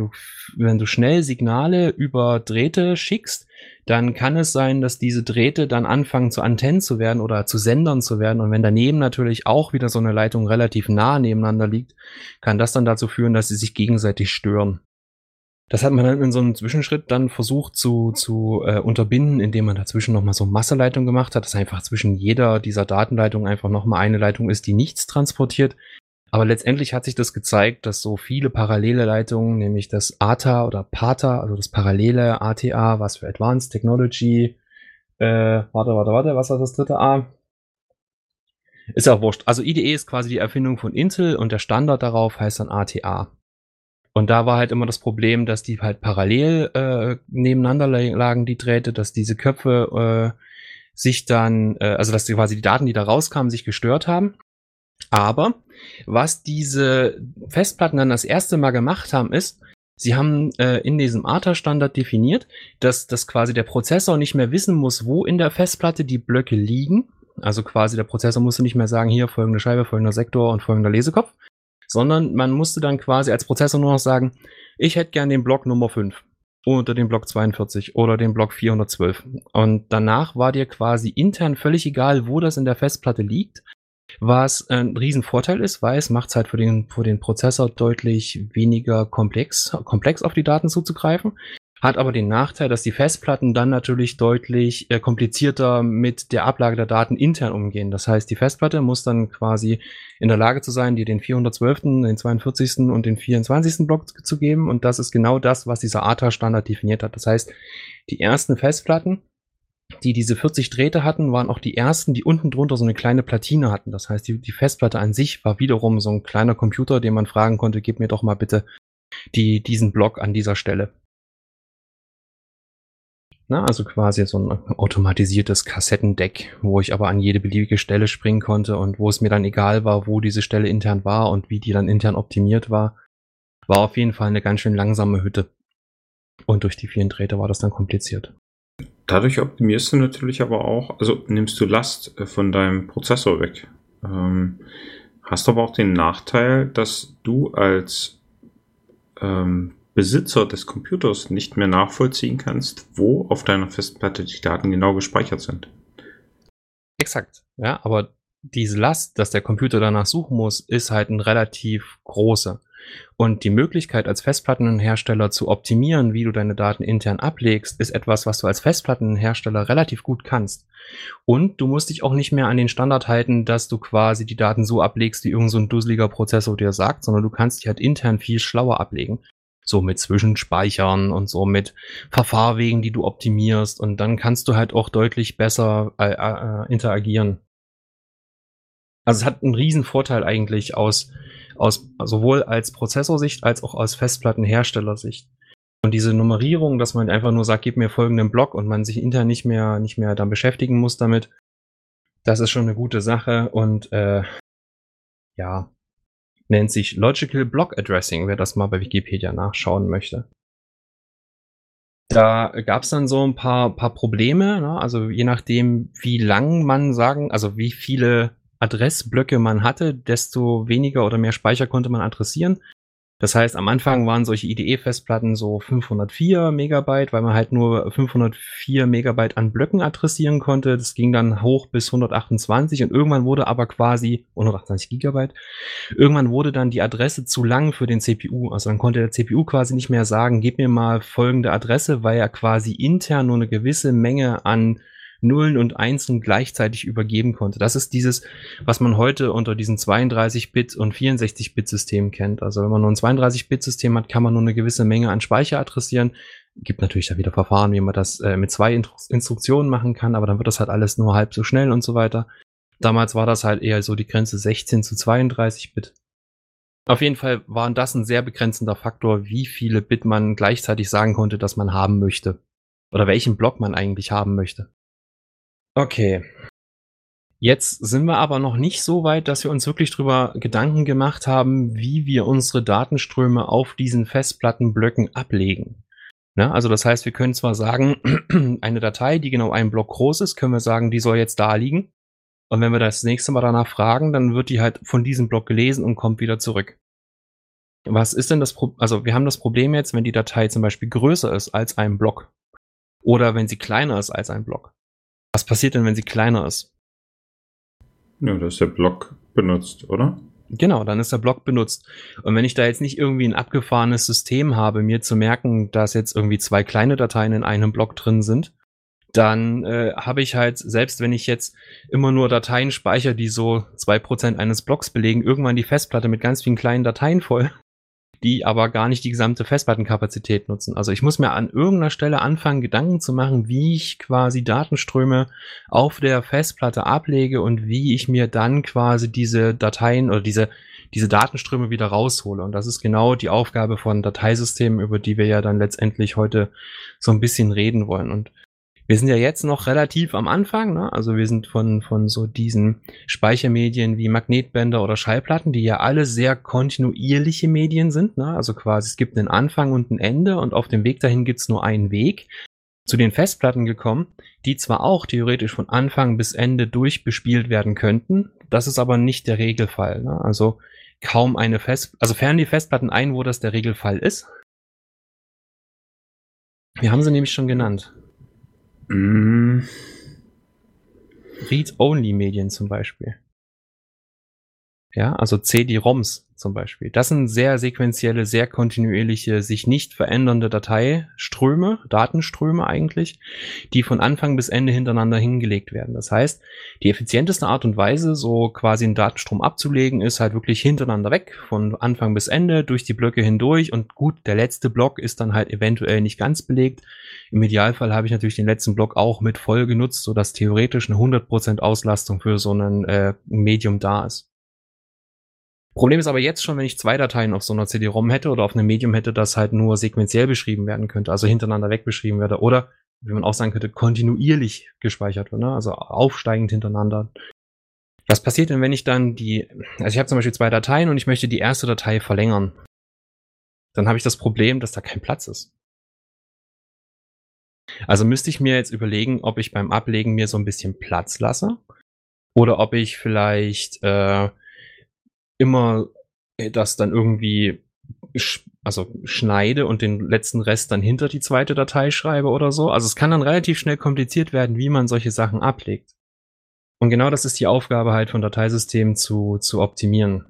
du schnell Signale über Drähte schickst, dann kann es sein, dass diese Drähte dann anfangen zu Antennen zu werden oder zu Sendern zu werden. Und wenn daneben natürlich auch wieder so eine Leitung relativ nah nebeneinander liegt, kann das dann dazu führen, dass sie sich gegenseitig stören. Das hat man dann in so einem Zwischenschritt dann versucht zu unterbinden, indem man dazwischen nochmal so Masseleitung gemacht hat, dass einfach zwischen jeder dieser Datenleitungen einfach nochmal eine Leitung ist, die nichts transportiert. Aber letztendlich hat sich das gezeigt, dass so viele parallele Leitungen, nämlich das ATA oder PATA, also das parallele ATA, was für Advanced Technology, was war das dritte A? Ist ja auch wurscht. Also IDE ist quasi die Erfindung von Intel und der Standard darauf heißt dann ATA. Und da war halt immer das Problem, dass die halt parallel nebeneinander lagen, die Drähte, dass diese Köpfe sich dann, dass quasi die Daten, die da rauskamen, sich gestört haben. Aber was diese Festplatten dann das erste Mal gemacht haben, ist, sie haben in diesem ATA-Standard definiert, dass quasi der Prozessor nicht mehr wissen muss, wo in der Festplatte die Blöcke liegen. Also quasi der Prozessor musste nicht mehr sagen, hier folgende Scheibe, folgender Sektor und folgender Lesekopf, sondern man musste dann quasi als Prozessor nur noch sagen, ich hätte gern den Block Nummer 5. unter den Block 42 oder den Block 412. Und danach war dir quasi intern völlig egal, wo das in der Festplatte liegt, was ein Riesenvorteil ist, weil es macht es halt für den Prozessor deutlich weniger komplex auf die Daten zuzugreifen. Hat aber den Nachteil, dass die Festplatten dann natürlich deutlich komplizierter mit der Ablage der Daten intern umgehen. Das heißt, die Festplatte muss dann quasi in der Lage zu sein, dir den 412., den 42. und den 24. Block zu geben. Und das ist genau das, was dieser ATA-Standard definiert hat. Das heißt, die ersten Festplatten, die diese 40 Drähte hatten, waren auch die ersten, die unten drunter so eine kleine Platine hatten. Das heißt, die Festplatte an sich war wiederum so ein kleiner Computer, den man fragen konnte, gib mir doch mal bitte diesen Block an dieser Stelle. Na, also quasi so ein automatisiertes Kassettendeck, wo ich aber an jede beliebige Stelle springen konnte und wo es mir dann egal war, wo diese Stelle intern war und wie die dann intern optimiert war, war auf jeden Fall eine ganz schön langsame Hütte. Und durch die vielen Drähte war das dann kompliziert. Dadurch optimierst du natürlich aber auch, also nimmst du Last von deinem Prozessor weg. Hast aber auch den Nachteil, dass du als Besitzer des Computers nicht mehr nachvollziehen kannst, wo auf deiner Festplatte die Daten genau gespeichert sind. Exakt, ja, aber diese Last, dass der Computer danach suchen muss, ist halt ein relativ großer. Und die Möglichkeit, als Festplattenhersteller zu optimieren, wie du deine Daten intern ablegst, ist etwas, was du als Festplattenhersteller relativ gut kannst. Und du musst dich auch nicht mehr an den Standard halten, dass du quasi die Daten so ablegst, wie irgend so ein dusseliger Prozessor dir sagt, sondern du kannst dich halt intern viel schlauer ablegen. So mit Zwischenspeichern und so mit Verfahrwegen, die du optimierst. Und dann kannst du halt auch deutlich besser interagieren. Also es hat einen riesen Vorteil eigentlich aus sowohl als Prozessorsicht als auch aus Festplattenherstellersicht. Und diese Nummerierung, dass man einfach nur sagt, gib mir folgenden Block und man sich intern nicht mehr dann beschäftigen muss damit, das ist schon eine gute Sache. Und ja, nennt sich Logical Block Addressing, wer das mal bei Wikipedia nachschauen möchte. Da gab es dann so ein paar Probleme, ne? Also je nachdem, wie lang man wie viele Adressblöcke man hatte, desto weniger oder mehr Speicher konnte man adressieren. Das heißt, am Anfang waren solche IDE-Festplatten so 504 Megabyte, weil man halt nur 504 Megabyte an Blöcken adressieren konnte. Das ging dann hoch bis 128 und irgendwann wurde aber quasi 128 Gigabyte. Irgendwann wurde dann die Adresse zu lang für den CPU. Also dann konnte der CPU quasi nicht mehr sagen, gib mir mal folgende Adresse, weil er quasi intern nur eine gewisse Menge an Nullen und Einsen gleichzeitig übergeben konnte. Das ist dieses, was man heute unter diesen 32-Bit- und 64-Bit-Systemen kennt. Also wenn man nur ein 32-Bit-System hat, kann man nur eine gewisse Menge an Speicher adressieren. Gibt natürlich da wieder Verfahren, wie man das mit zwei Instruktionen machen kann, aber dann wird das halt alles nur halb so schnell und so weiter. Damals war das halt eher so die Grenze 16 zu 32-Bit. Auf jeden Fall waren das ein sehr begrenzender Faktor, wie viele Bit man gleichzeitig sagen konnte, dass man haben möchte. Oder welchen Block man eigentlich haben möchte. Okay, jetzt sind wir aber noch nicht so weit, dass wir uns wirklich drüber Gedanken gemacht haben, wie wir unsere Datenströme auf diesen Festplattenblöcken ablegen. Na, also das heißt, wir können zwar sagen, eine Datei, die genau einen Block groß ist, können wir sagen, die soll jetzt da liegen. Und wenn wir das nächste Mal danach fragen, dann wird die halt von diesem Block gelesen und kommt wieder zurück. Was ist denn das Problem? Also wir haben das Problem jetzt, wenn die Datei zum Beispiel größer ist als ein Block oder wenn sie kleiner ist als ein Block. Was passiert denn, wenn sie kleiner ist? Ja, da ist der Block benutzt, oder? Genau, dann ist der Block benutzt. Und wenn ich da jetzt nicht irgendwie ein abgefahrenes System habe, mir zu merken, dass jetzt irgendwie zwei kleine Dateien in einem Block drin sind, dann habe ich halt, selbst wenn ich jetzt immer nur Dateien speichere, die so 2% eines Blocks belegen, irgendwann die Festplatte mit ganz vielen kleinen Dateien voll, die aber gar nicht die gesamte Festplattenkapazität nutzen. Also ich muss mir an irgendeiner Stelle anfangen, Gedanken zu machen, wie ich quasi Datenströme auf der Festplatte ablege und wie ich mir dann quasi diese Dateien oder diese Datenströme wieder raushole. Und das ist genau die Aufgabe von Dateisystemen, über die wir ja dann letztendlich heute so ein bisschen reden wollen. Und wir sind ja jetzt noch relativ am Anfang, ne? Also wir sind von so diesen Speichermedien wie Magnetbänder oder Schallplatten, die ja alle sehr kontinuierliche Medien sind, ne? Also quasi es gibt einen Anfang und ein Ende und auf dem Weg dahin gibt es nur einen Weg, zu den Festplatten gekommen, die zwar auch theoretisch von Anfang bis Ende durchbespielt werden könnten, das ist aber nicht der Regelfall, ne? Also kaum eine Festplatten, also fern die Festplatten ein, wo das der Regelfall ist. Wir haben sie nämlich schon genannt. Read-Only-Medien zum Beispiel. Ja, also CD-ROMs zum Beispiel. Das sind sehr sequentielle, sehr kontinuierliche, sich nicht verändernde Dateiströme, Datenströme eigentlich, die von Anfang bis Ende hintereinander hingelegt werden. Das heißt, die effizienteste Art und Weise, so quasi einen Datenstrom abzulegen, ist halt wirklich hintereinander weg, von Anfang bis Ende, durch die Blöcke hindurch. Und gut, der letzte Block ist dann halt eventuell nicht ganz belegt. Im Idealfall habe ich natürlich den letzten Block auch mit voll genutzt, sodass theoretisch eine 100% Auslastung für so ein Medium da ist. Problem ist aber jetzt schon, wenn ich zwei Dateien auf so einer CD-ROM hätte oder auf einem Medium hätte, das halt nur sequenziell beschrieben werden könnte, also hintereinander weg beschrieben werde oder, wie man auch sagen könnte, kontinuierlich gespeichert wird, ne? Also aufsteigend hintereinander. Was passiert denn, wenn ich dann ich habe zum Beispiel zwei Dateien und ich möchte die erste Datei verlängern? Dann habe ich das Problem, dass da kein Platz ist. Also müsste ich mir jetzt überlegen, ob ich beim Ablegen mir so ein bisschen Platz lasse oder ob ich vielleicht immer das dann irgendwie schneide und den letzten Rest dann hinter die zweite Datei schreibe oder so. Also es kann dann relativ schnell kompliziert werden, wie man solche Sachen ablegt. Und genau das ist die Aufgabe halt von Dateisystemen zu optimieren.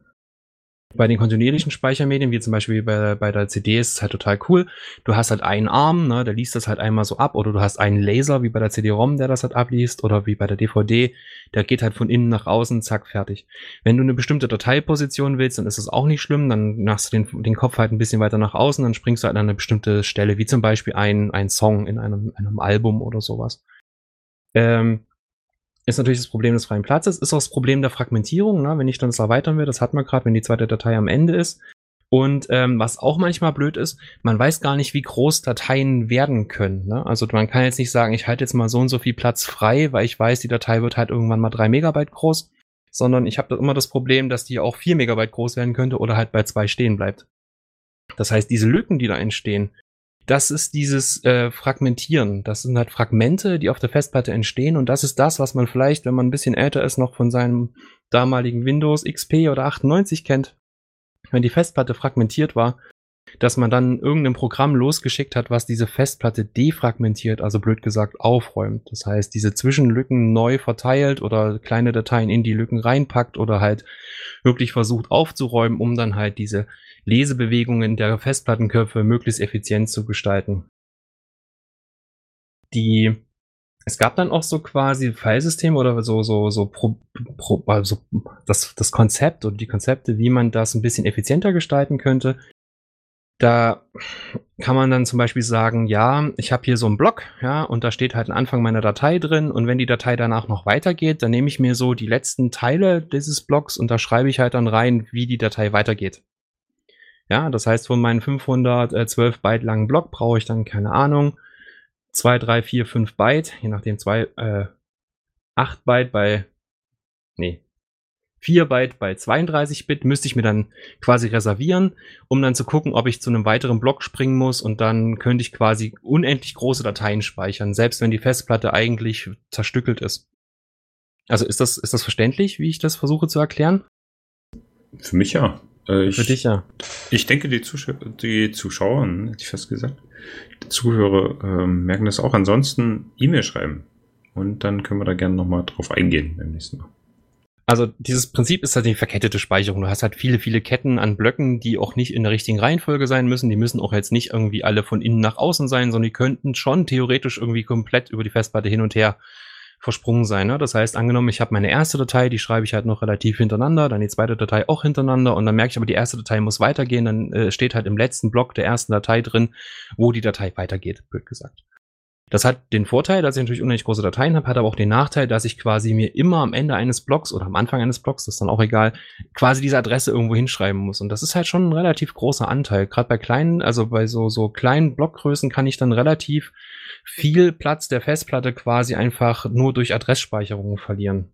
Bei den kontinuierlichen Speichermedien, wie zum Beispiel bei der CD, ist es halt total cool. Du hast halt einen Arm, ne, der liest das halt einmal so ab, oder du hast einen Laser, wie bei der CD-ROM, der das halt abliest, oder wie bei der DVD, der geht halt von innen nach außen, zack, fertig. Wenn du eine bestimmte Dateiposition willst, dann ist das auch nicht schlimm, dann machst du den Kopf halt ein bisschen weiter nach außen, dann springst du halt an eine bestimmte Stelle, wie zum Beispiel ein Song in einem Album oder sowas. Ist natürlich das Problem des freien Platzes, ist auch das Problem der Fragmentierung, ne? Wenn ich dann das erweitern will, das hat man gerade, wenn die zweite Datei am Ende ist. Und was auch manchmal blöd ist, man weiß gar nicht, wie groß Dateien werden können, ne? Also man kann jetzt nicht sagen, ich halte jetzt mal so und so viel Platz frei, weil ich weiß, die Datei wird halt irgendwann mal 3 MB groß, sondern ich habe da immer das Problem, dass die auch 4 MB groß werden könnte oder halt bei 2 stehen bleibt. Das heißt, diese Lücken, die da entstehen, das ist dieses Fragmentieren. Das sind halt Fragmente, die auf der Festplatte entstehen. Und das ist das, was man vielleicht, wenn man ein bisschen älter ist, noch von seinem damaligen Windows XP oder 98 kennt. Wenn die Festplatte fragmentiert war, dass man dann irgendein Programm losgeschickt hat, was diese Festplatte defragmentiert, also blöd gesagt aufräumt. Das heißt, diese Zwischenlücken neu verteilt oder kleine Dateien in die Lücken reinpackt oder halt wirklich versucht aufzuräumen, um dann halt diese Lesebewegungen der Festplattenköpfe möglichst effizient zu gestalten. Es gab dann auch so quasi Filesysteme oder das Konzept oder die Konzepte, wie man das ein bisschen effizienter gestalten könnte. Da kann man dann zum Beispiel sagen, ja, ich habe hier so einen Block, ja, und da steht halt ein Anfang meiner Datei drin und wenn die Datei danach noch weitergeht, dann nehme ich mir so die letzten Teile dieses Blocks und da schreibe ich halt dann rein, wie die Datei weitergeht. Ja, das heißt, von meinen 512 Byte langen Block brauche ich dann, keine Ahnung, 2, 3, 4, 5 Byte, je nachdem 8 Byte bei, 4 Byte bei 32 Bit müsste ich mir dann quasi reservieren, um dann zu gucken, ob ich zu einem weiteren Block springen muss und dann könnte ich quasi unendlich große Dateien speichern, selbst wenn die Festplatte eigentlich zerstückelt ist. Also ist das verständlich, wie ich das versuche zu erklären? Für mich ja. Für dich ja. Ich denke, die Zuschauer, hätte ich fast gesagt, die Zuhörer merken das auch. Ansonsten E-Mail schreiben. Und dann können wir da gerne nochmal drauf eingehen beim nächsten Mal. Also dieses Prinzip ist halt die verkettete Speicherung. Du hast halt viele, viele Ketten an Blöcken, die auch nicht in der richtigen Reihenfolge sein müssen. Die müssen auch jetzt nicht irgendwie alle von innen nach außen sein, sondern die könnten schon theoretisch irgendwie komplett über die Festplatte hin und her versprungen sein, ne? Das heißt, angenommen, ich habe meine erste Datei, die schreibe ich halt noch relativ hintereinander, dann die zweite Datei auch hintereinander und dann merke ich aber, die erste Datei muss weitergehen, dann steht halt im letzten Block der ersten Datei drin, wo die Datei weitergeht, blöd gesagt. Das hat den Vorteil, dass ich natürlich unendlich große Dateien habe, hat aber auch den Nachteil, dass ich quasi mir immer am Ende eines Blocks oder am Anfang eines Blocks, das ist dann auch egal, quasi diese Adresse irgendwo hinschreiben muss. Und das ist halt schon ein relativ großer Anteil. Gerade bei kleinen, also bei so kleinen Blockgrößen kann ich dann relativ viel Platz der Festplatte quasi einfach nur durch Adressspeicherungen verlieren.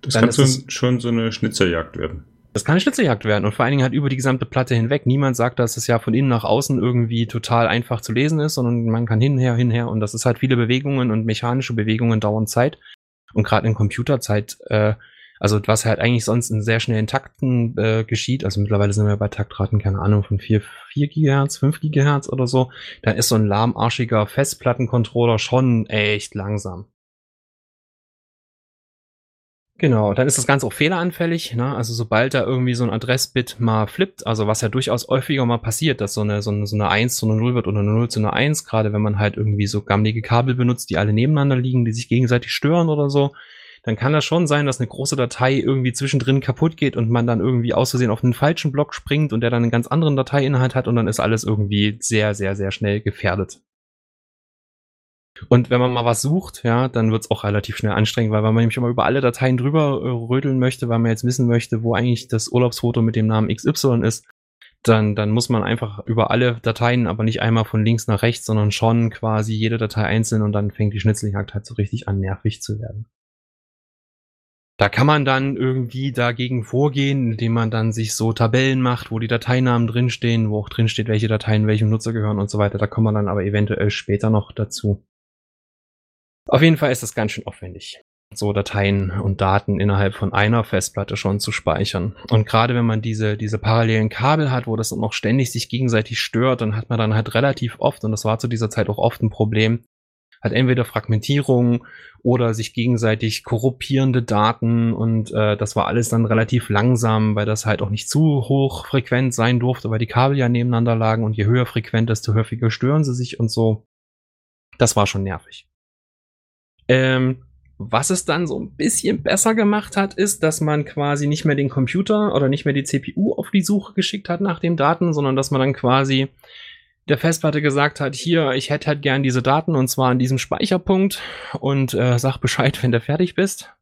Das dann kann schon so eine Schnitzeljagd werden. Das kann eine Schnitzeljagd werden und vor allen Dingen halt über die gesamte Platte hinweg. Niemand sagt, dass es ja von innen nach außen irgendwie total einfach zu lesen ist, sondern man kann hinher und das ist halt viele Bewegungen und mechanische Bewegungen dauern Zeit. Und gerade in Computerzeit Also was halt eigentlich sonst in sehr schnellen Takten geschieht, also mittlerweile sind wir bei Taktraten, keine Ahnung, von 4 GHz, 5 GHz oder so, da ist so ein lahmarschiger Festplattencontroller schon echt langsam. Genau, dann ist das Ganze auch fehleranfällig, ne? Also sobald da irgendwie so ein Adressbit mal flippt, also was ja durchaus häufiger mal passiert, dass so eine 1 zu einer 0 wird oder eine 0 zu einer 1, gerade wenn man halt irgendwie so gammelige Kabel benutzt, die alle nebeneinander liegen, die sich gegenseitig stören oder so, dann kann das schon sein, dass eine große Datei irgendwie zwischendrin kaputt geht und man dann irgendwie aus Versehen auf einen falschen Block springt und der dann einen ganz anderen Dateiinhalt hat und dann ist alles irgendwie sehr, sehr, sehr schnell gefährdet. Und wenn man mal was sucht, ja, dann wird's auch relativ schnell anstrengend, weil wenn man nämlich immer über alle Dateien drüber rödeln möchte, weil man jetzt wissen möchte, wo eigentlich das Urlaubsfoto mit dem Namen XY ist, dann muss man einfach über alle Dateien, aber nicht einmal von links nach rechts, sondern schon quasi jede Datei einzeln und dann fängt die Schnitzeljagd halt so richtig an, nervig zu werden. Da kann man dann irgendwie dagegen vorgehen, indem man dann sich so Tabellen macht, wo die Dateinamen drinstehen, wo auch drinsteht, welche Dateien welchem Nutzer gehören und so weiter. Da kommen wir dann aber eventuell später noch dazu. Auf jeden Fall ist das ganz schön aufwendig, so Dateien und Daten innerhalb von einer Festplatte schon zu speichern. Und gerade wenn man diese parallelen Kabel hat, wo das noch ständig sich gegenseitig stört, dann hat man dann halt relativ oft, und das war zu dieser Zeit auch oft ein Problem, halt entweder Fragmentierung oder sich gegenseitig korruptierende Daten und das war alles dann relativ langsam, weil das halt auch nicht zu hochfrequent sein durfte, weil die Kabel ja nebeneinander lagen und je höher frequent, desto häufiger stören sie sich und so. Das war schon nervig. Was es dann so ein bisschen besser gemacht hat, ist, dass man quasi nicht mehr den Computer oder nicht mehr die CPU auf die Suche geschickt hat nach den Daten, sondern dass man dann quasi der Festplatte gesagt hat, hier, ich hätte halt gern diese Daten und zwar an diesem Speicherpunkt und sag Bescheid, wenn du fertig bist.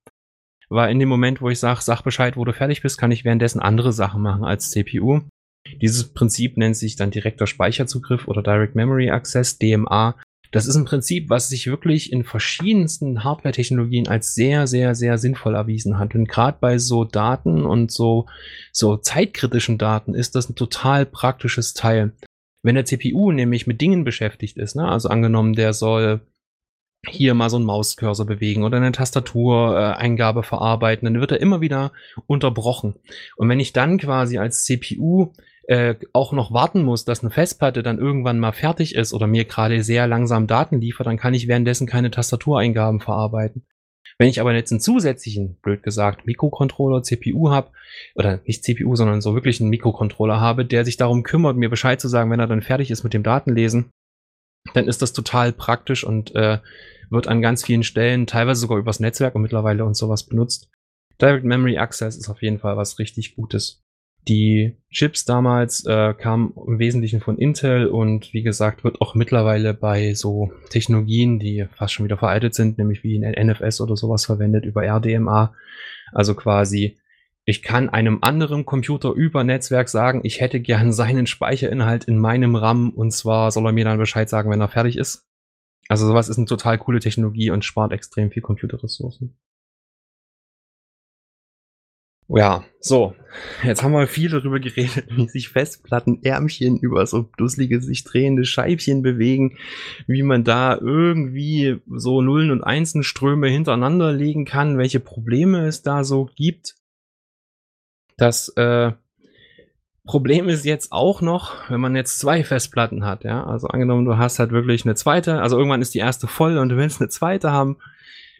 Weil in dem Moment, wo ich sag Bescheid, wo du fertig bist, kann ich währenddessen andere Sachen machen als CPU. Dieses Prinzip nennt sich dann direkter Speicherzugriff oder Direct Memory Access, DMA. Das ist ein Prinzip, was sich wirklich in verschiedensten Hardware-Technologien als sehr, sehr, sehr sinnvoll erwiesen hat. Und gerade bei so Daten und so zeitkritischen Daten ist das ein total praktisches Teil. Wenn der CPU nämlich mit Dingen beschäftigt ist, ne, also angenommen, der soll hier mal so einen Mauscursor bewegen oder eine Tastatureingabe verarbeiten, dann wird er immer wieder unterbrochen. Und wenn ich dann quasi als CPU auch noch warten muss, dass eine Festplatte dann irgendwann mal fertig ist oder mir gerade sehr langsam Daten liefert, dann kann ich währenddessen keine Tastatureingaben verarbeiten. Wenn ich aber jetzt einen zusätzlichen, blöd gesagt, Mikrocontroller, CPU habe, oder nicht CPU, sondern so wirklich einen Mikrocontroller habe, der sich darum kümmert, mir Bescheid zu sagen, wenn er dann fertig ist mit dem Datenlesen, dann ist das total praktisch und wird an ganz vielen Stellen, teilweise sogar übers Netzwerk und mittlerweile und sowas benutzt. Direct Memory Access ist auf jeden Fall was richtig Gutes. Die Chips damals kamen im Wesentlichen von Intel und wie gesagt wird auch mittlerweile bei so Technologien, die fast schon wieder veraltet sind, nämlich wie in NFS oder sowas verwendet, über RDMA. Also quasi, ich kann einem anderen Computer über Netzwerk sagen, ich hätte gern seinen Speicherinhalt in meinem RAM und zwar soll er mir dann Bescheid sagen, wenn er fertig ist. Also sowas ist eine total coole Technologie und spart extrem viel Computerressourcen. Ja, so, jetzt haben wir viel darüber geredet, wie sich Festplattenärmchen über so dusselige, sich drehende Scheibchen bewegen, wie man da irgendwie so Nullen und Einsenströme hintereinander legen kann, welche Probleme es da so gibt. Das Problem ist jetzt auch noch, wenn man jetzt zwei Festplatten hat, ja, also angenommen, du hast halt wirklich eine zweite, also irgendwann ist die erste voll und du willst eine zweite haben,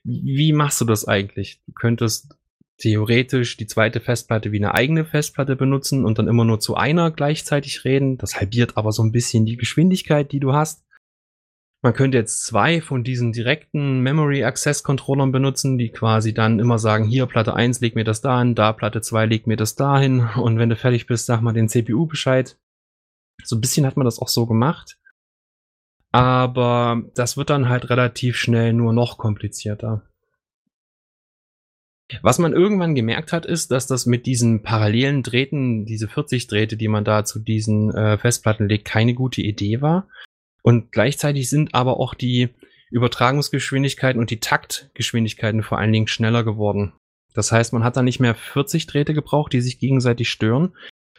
wie machst du das eigentlich? Du könntest theoretisch die zweite Festplatte wie eine eigene Festplatte benutzen und dann immer nur zu einer gleichzeitig reden. Das halbiert aber so ein bisschen die Geschwindigkeit, die du hast. Man könnte jetzt zwei von diesen direkten Memory Access Controllern benutzen, die quasi dann immer sagen, hier Platte 1, leg mir das dahin, da Platte 2, leg mir das dahin und wenn du fertig bist, sag mal den CPU Bescheid. So ein bisschen hat man das auch so gemacht. Aber das wird dann halt relativ schnell nur noch komplizierter. Was man irgendwann gemerkt hat, ist, dass das mit diesen parallelen Drähten, diese 40 Drähte, die man da zu diesen Festplatten legt, keine gute Idee war. Und gleichzeitig sind aber auch die Übertragungsgeschwindigkeiten und die Taktgeschwindigkeiten vor allen Dingen schneller geworden. Das heißt, man hat da nicht mehr 40 Drähte gebraucht, die sich gegenseitig stören,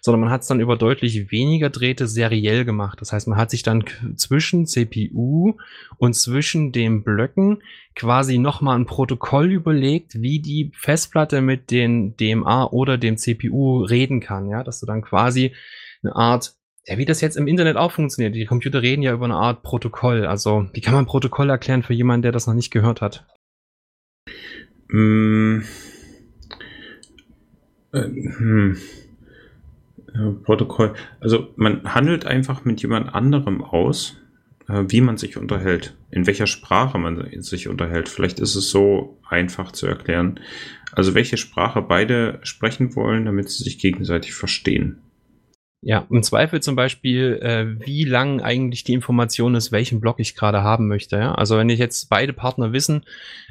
sondern man hat es dann über deutlich weniger Drähte seriell gemacht. Das heißt, man hat sich dann zwischen CPU und zwischen den Blöcken quasi nochmal ein Protokoll überlegt, wie die Festplatte mit den DMA oder dem CPU reden kann, ja, dass du dann quasi eine Art, ja, wie das jetzt im Internet auch funktioniert. Die Computer reden ja über eine Art Protokoll. Also, wie kann man Protokoll erklären für jemanden, der das noch nicht gehört hat? Protokoll. Also, man handelt einfach mit jemand anderem aus, wie man sich unterhält, in welcher Sprache man sich unterhält. Vielleicht ist es so einfach zu erklären. Also, welche Sprache beide sprechen wollen, damit sie sich gegenseitig verstehen. Ja, im Zweifel zum Beispiel, wie lang eigentlich die Information ist, welchen Block ich gerade haben möchte. Ja? Also wenn ich jetzt beide Partner wissen,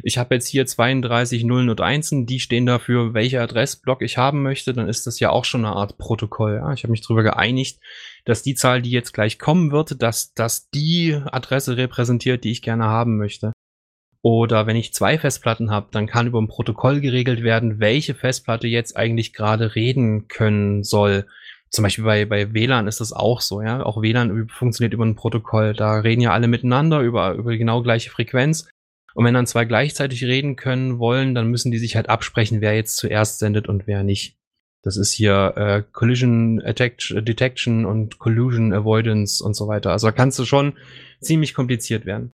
ich habe jetzt hier 32 Nullen und Einsen, die stehen dafür, welcher Adressblock ich haben möchte, dann ist das ja auch schon eine Art Protokoll. Ja? Ich habe mich darüber geeinigt, dass die Zahl, die jetzt gleich kommen wird, dass das die Adresse repräsentiert, die ich gerne haben möchte. Oder wenn ich zwei Festplatten habe, dann kann über ein Protokoll geregelt werden, welche Festplatte jetzt eigentlich gerade reden können soll. Zum Beispiel bei WLAN ist das auch so, ja. Auch WLAN funktioniert über ein Protokoll. Da reden ja alle miteinander über die genau gleiche Frequenz. Und wenn dann zwei gleichzeitig reden können wollen, dann müssen die sich halt absprechen, wer jetzt zuerst sendet und wer nicht. Das ist hier Collision Detection und Collusion Avoidance und so weiter. Also da kannst du schon ziemlich kompliziert werden.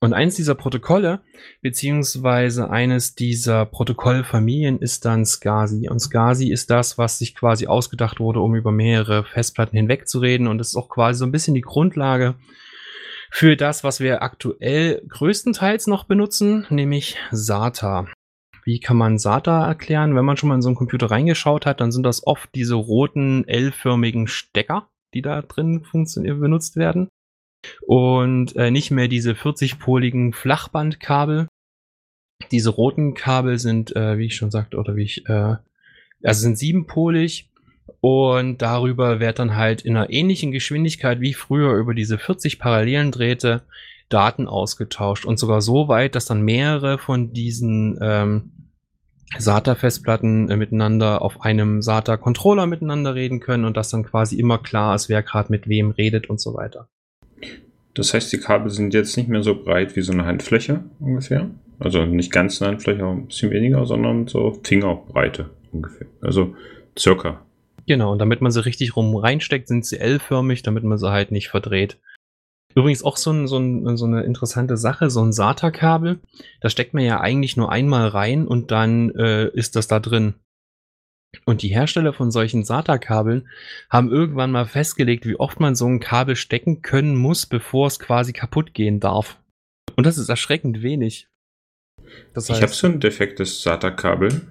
Und eins dieser Protokolle, beziehungsweise eines dieser Protokollfamilien ist dann SCSI. Und SCSI ist das, was sich quasi ausgedacht wurde, um über mehrere Festplatten hinwegzureden. Und das ist auch quasi so ein bisschen die Grundlage für das, was wir aktuell größtenteils noch benutzen, nämlich SATA. Wie kann man SATA erklären? Wenn man schon mal in so einen Computer reingeschaut hat, dann sind das oft diese roten L-förmigen Stecker, die da drin benutzt werden. Und nicht mehr diese 40-poligen Flachbandkabel. Diese roten Kabel sind, wie ich schon sagte, also sind 7-polig. Und darüber wird dann halt in einer ähnlichen Geschwindigkeit wie früher über diese 40 parallelen Drähte Daten ausgetauscht. Und sogar so weit, dass dann mehrere von diesen SATA-Festplatten miteinander auf einem SATA-Controller miteinander reden können und dass dann quasi immer klar ist, wer gerade mit wem redet und so weiter. Das heißt, die Kabel sind jetzt nicht mehr so breit wie so eine Handfläche ungefähr. Also nicht ganz eine Handfläche, ein bisschen weniger, sondern so Fingerbreite ungefähr. Also circa. Genau, und damit man sie richtig rum reinsteckt, sind sie L-förmig, damit man sie halt nicht verdreht. Übrigens auch so eine interessante Sache, so ein SATA-Kabel. Da steckt man ja eigentlich nur einmal rein und dann ist das da drin. Und die Hersteller von solchen SATA-Kabeln haben irgendwann mal festgelegt, wie oft man so ein Kabel stecken können muss, bevor es quasi kaputt gehen darf. Und das ist erschreckend wenig. Das heißt, ich habe so ein defektes SATA-Kabel.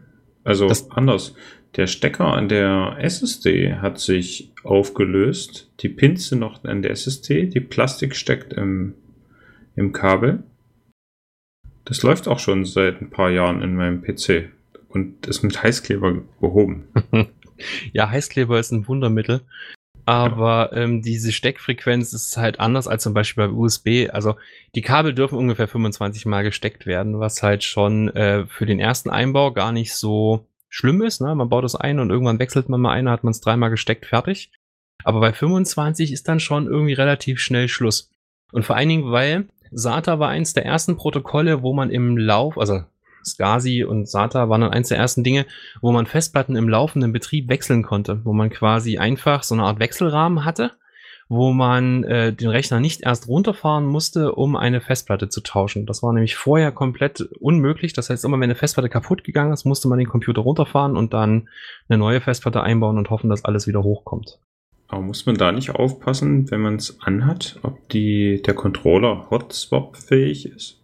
Also anders. Der Stecker an der SSD hat sich aufgelöst. Die Pins sind noch an der SSD. Die Plastik steckt im Kabel. Das läuft auch schon seit ein paar Jahren in meinem PC. Und ist mit Heißkleber behoben. Ja, Heißkleber ist ein Wundermittel. Aber ja. Diese Steckfrequenz ist halt anders als zum Beispiel bei USB. Also die Kabel dürfen ungefähr 25 Mal gesteckt werden, was halt schon für den ersten Einbau gar nicht so schlimm ist. Ne? Man baut es ein und irgendwann wechselt man mal ein, hat man es 3-mal gesteckt, fertig. Aber bei 25 ist dann schon irgendwie relativ schnell Schluss. Und vor allen Dingen, weil SATA war eins der ersten Protokolle, wo man im Lauf, also SCSI und SATA waren dann eins der ersten Dinge, wo man Festplatten im laufenden Betrieb wechseln konnte, wo man quasi einfach so eine Art Wechselrahmen hatte, wo man den Rechner nicht erst runterfahren musste, um eine Festplatte zu tauschen. Das war nämlich vorher komplett unmöglich. Das heißt, immer wenn eine Festplatte kaputt gegangen ist, musste man den Computer runterfahren und dann eine neue Festplatte einbauen und hoffen, dass alles wieder hochkommt. Aber muss man da nicht aufpassen, wenn man es anhat, ob der Controller Hot-Swap-fähig ist?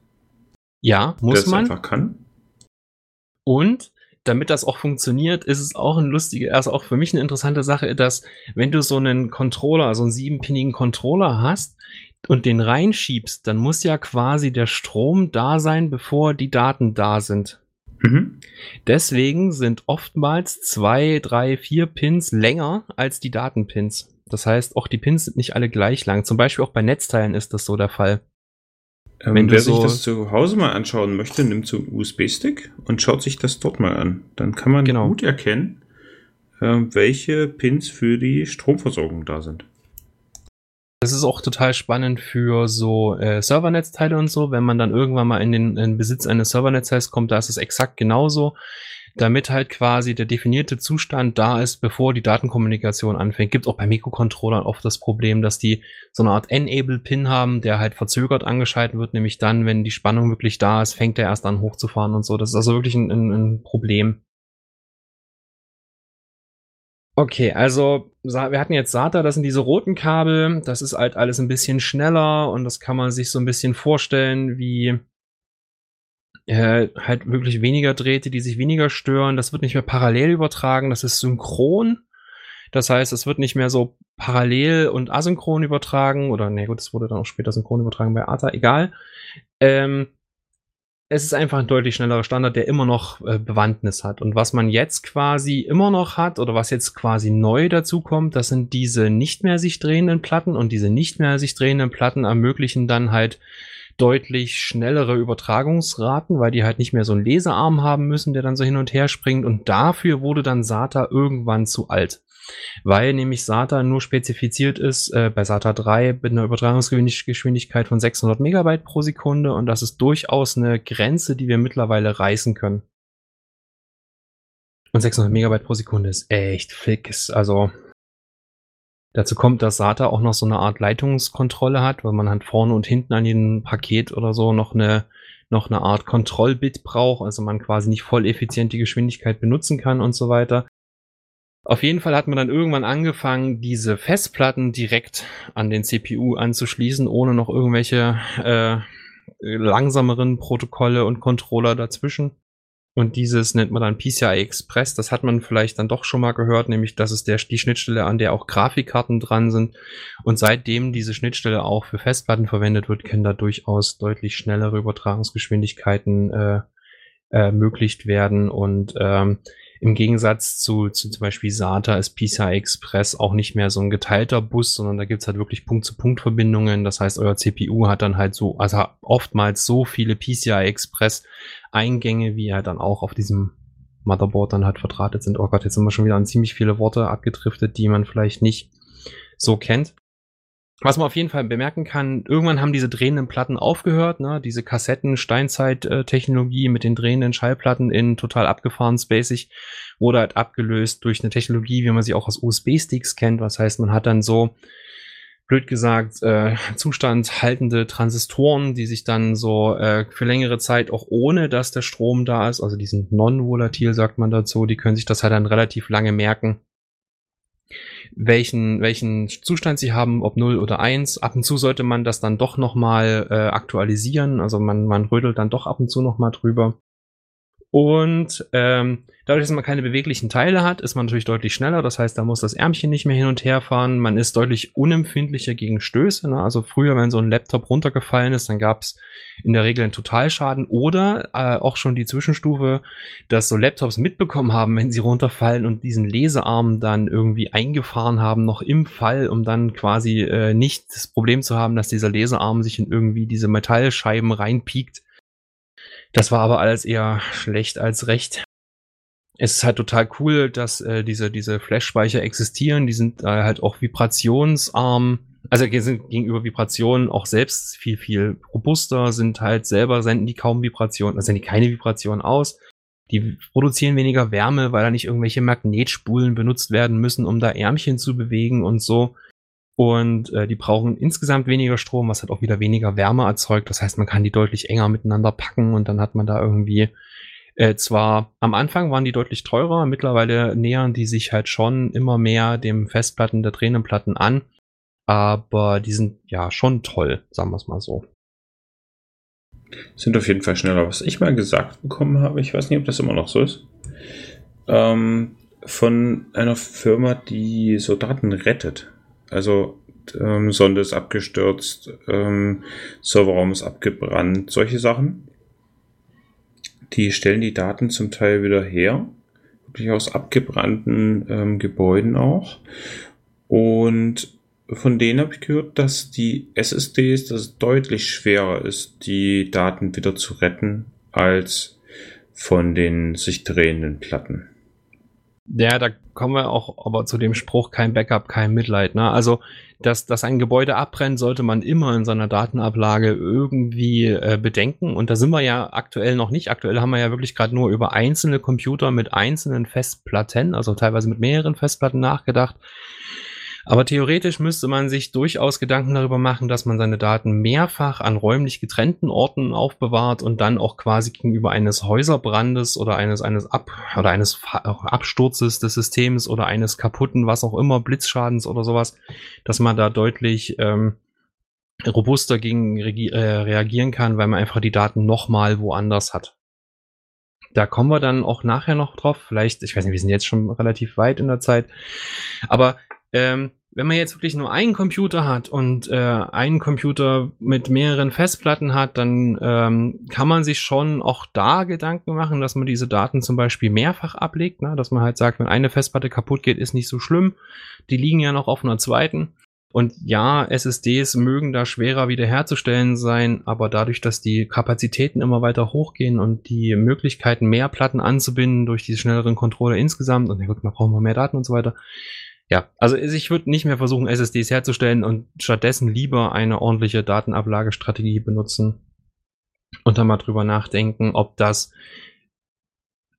Ja, muss man. Das einfach kann. Und damit das auch funktioniert, ist es auch auch für mich eine interessante Sache, dass wenn du so einen Controller, so einen 7-pinigen Controller hast und den reinschiebst, dann muss ja quasi der Strom da sein, bevor die Daten da sind. Mhm. Deswegen sind oftmals 2, 3, 4 Pins länger als die Datenpins. Das heißt, auch die Pins sind nicht alle gleich lang. Zum Beispiel auch bei Netzteilen ist das so der Fall. Wer sich das zu Hause mal anschauen möchte, nimmt so einen USB-Stick und schaut sich das dort mal an. Dann kann man gut erkennen, welche Pins für die Stromversorgung da sind. Das ist auch total spannend für so Servernetzteile und so. Wenn man dann irgendwann mal in den Besitz eines Servernetzteils kommt, da ist es exakt genauso, damit halt quasi der definierte Zustand da ist, bevor die Datenkommunikation anfängt. Gibt es auch bei Mikrocontrollern oft das Problem, dass die so eine Art Enable-Pin haben, der halt verzögert angeschaltet wird, nämlich dann, wenn die Spannung wirklich da ist, fängt er erst an hochzufahren und so. Das ist also wirklich ein Problem. Okay, also wir hatten jetzt SATA, das sind diese roten Kabel, das ist halt alles ein bisschen schneller und das kann man sich so ein bisschen vorstellen wie halt wirklich weniger Drähte, die sich weniger stören. Das wird nicht mehr parallel übertragen, das ist synchron. Das heißt, es wird nicht mehr so parallel und asynchron übertragen oder ne gut, es wurde dann auch später synchron übertragen bei ATA, egal. Es ist einfach ein deutlich schnellerer Standard, der immer noch Bewandtnis hat. Und was man jetzt quasi immer noch hat oder was jetzt quasi neu dazu kommt, das sind diese nicht mehr sich drehenden Platten. Und diese nicht mehr sich drehenden Platten ermöglichen dann halt deutlich schnellere Übertragungsraten, weil die halt nicht mehr so einen Lesearm haben müssen, der dann so hin und her springt. Und dafür wurde dann SATA irgendwann zu alt. Weil nämlich SATA nur spezifiziert ist, bei SATA 3 mit einer Übertragungsgeschwindigkeit von 600 Megabyte pro Sekunde und das ist durchaus eine Grenze, die wir mittlerweile reißen können. Und 600 Megabyte pro Sekunde ist echt fix, also dazu kommt, dass SATA auch noch so eine Art Leitungskontrolle hat, weil man halt vorne und hinten an jedem Paket oder so noch eine Art Kontrollbit braucht, also man quasi nicht voll effizient die Geschwindigkeit benutzen kann und so weiter. Auf jeden Fall hat man dann irgendwann angefangen, diese Festplatten direkt an den CPU anzuschließen, ohne noch irgendwelche langsameren Protokolle und Controller dazwischen. Und dieses nennt man dann PCI Express. Das hat man vielleicht dann doch schon mal gehört, nämlich das ist die Schnittstelle, an der auch Grafikkarten dran sind. Und seitdem diese Schnittstelle auch für Festplatten verwendet wird, können da durchaus deutlich schnellere Übertragungsgeschwindigkeiten ermöglicht werden und im Gegensatz zu zum Beispiel SATA ist PCI Express auch nicht mehr so ein geteilter Bus, sondern da gibt's halt wirklich Punkt-zu-Punkt-Verbindungen. Das heißt, euer CPU hat dann halt so, also oftmals so viele PCI Express Eingänge, wie halt dann auch auf diesem Motherboard dann halt verdrahtet sind. Oh Gott, jetzt sind wir schon wieder an ziemlich viele Worte abgedriftet, die man vielleicht nicht so kennt. Was man auf jeden Fall bemerken kann, irgendwann haben diese drehenden Platten aufgehört, ne? Diese Kassetten, Steinzeit-Technologie mit den drehenden Schallplatten in total abgefahren spacig wurde halt abgelöst durch eine Technologie, wie man sie auch aus USB-Sticks kennt. Was heißt, man hat dann so, blöd gesagt, Zustand haltende Transistoren, die sich dann so für längere Zeit auch ohne, dass der Strom da ist, also die sind non-volatil, sagt man dazu, die können sich das halt dann relativ lange merken, welchen Zustand sie haben, ob 0 oder 1. Ab und zu sollte man das dann doch nochmal aktualisieren, also man rödelt dann doch ab und zu nochmal drüber. Und dadurch, dass man keine beweglichen Teile hat, ist man natürlich deutlich schneller, das heißt, da muss das Ärmchen nicht mehr hin und her fahren, man ist deutlich unempfindlicher gegen Stöße, ne? Also früher, wenn so ein Laptop runtergefallen ist, dann gab es in der Regel einen Totalschaden oder auch schon die Zwischenstufe, dass so Laptops mitbekommen haben, wenn sie runterfallen und diesen Lesearm dann irgendwie eingefahren haben, noch im Fall, um dann quasi nicht das Problem zu haben, dass dieser Lesearm sich in irgendwie diese Metallscheiben reinpiekt. Das war aber alles eher schlecht als recht. Es ist halt total cool, dass diese Flash-Speicher existieren. Die sind halt auch vibrationsarm, also sind gegenüber Vibrationen auch selbst viel, viel robuster, sind halt selber, senden die kaum Vibrationen, also senden die keine Vibrationen aus. Die produzieren weniger Wärme, weil da nicht irgendwelche Magnetspulen benutzt werden müssen, um da Ärmchen zu bewegen und so. Und die brauchen insgesamt weniger Strom, was halt auch wieder weniger Wärme erzeugt. Das heißt, man kann die deutlich enger miteinander packen und dann hat man da irgendwie zwar am Anfang waren die deutlich teurer, mittlerweile nähern die sich halt schon immer mehr dem Festplatten, der drehenden Platten an. Aber die sind ja schon toll, sagen wir es mal so. Sind auf jeden Fall schneller. Was ich mal gesagt bekommen habe, ich weiß nicht, ob das immer noch so ist, von einer Firma, die so Daten rettet. Also Sonde ist abgestürzt, Serverraum ist abgebrannt, solche Sachen. Die stellen die Daten zum Teil wieder her, wirklich aus abgebrannten Gebäuden auch. Und von denen habe ich gehört, dass die SSDs, dass es deutlich schwerer ist, die Daten wieder zu retten, als von den sich drehenden Platten. Ja, da kommen wir auch aber zu dem Spruch, kein Backup, kein Mitleid. Ne? Also, dass ein Gebäude abbrennt, sollte man immer in seiner Datenablage irgendwie bedenken. Und da sind wir ja aktuell noch nicht. Aktuell haben wir ja wirklich gerade nur über einzelne Computer mit einzelnen Festplatten, also teilweise mit mehreren Festplatten nachgedacht. Aber theoretisch müsste man sich durchaus Gedanken darüber machen, dass man seine Daten mehrfach an räumlich getrennten Orten aufbewahrt und dann auch quasi gegenüber eines Häuserbrandes oder eines Absturzes des Systems oder eines kaputten, was auch immer, Blitzschadens oder sowas, dass man da deutlich robuster gegen reagieren kann, weil man einfach die Daten nochmal woanders hat. Da kommen wir dann auch nachher noch drauf. Vielleicht, ich weiß nicht, wir sind jetzt schon relativ weit in der Zeit, aber wenn man jetzt wirklich nur einen Computer hat und einen Computer mit mehreren Festplatten hat, dann kann man sich schon auch da Gedanken machen, dass man diese Daten zum Beispiel mehrfach ablegt, ne? Dass man halt sagt, wenn eine Festplatte kaputt geht, ist nicht so schlimm, die liegen ja noch auf einer zweiten. Und ja, SSDs mögen da schwerer wiederherzustellen sein, aber dadurch, dass die Kapazitäten immer weiter hochgehen und die Möglichkeiten, mehr Platten anzubinden durch die schnelleren Controller insgesamt, und ja gut, man braucht mal mehr Daten und so weiter. Ja, also ich würde nicht mehr versuchen, SSDs herzustellen und stattdessen lieber eine ordentliche Datenablagestrategie benutzen und dann mal drüber nachdenken, ob dass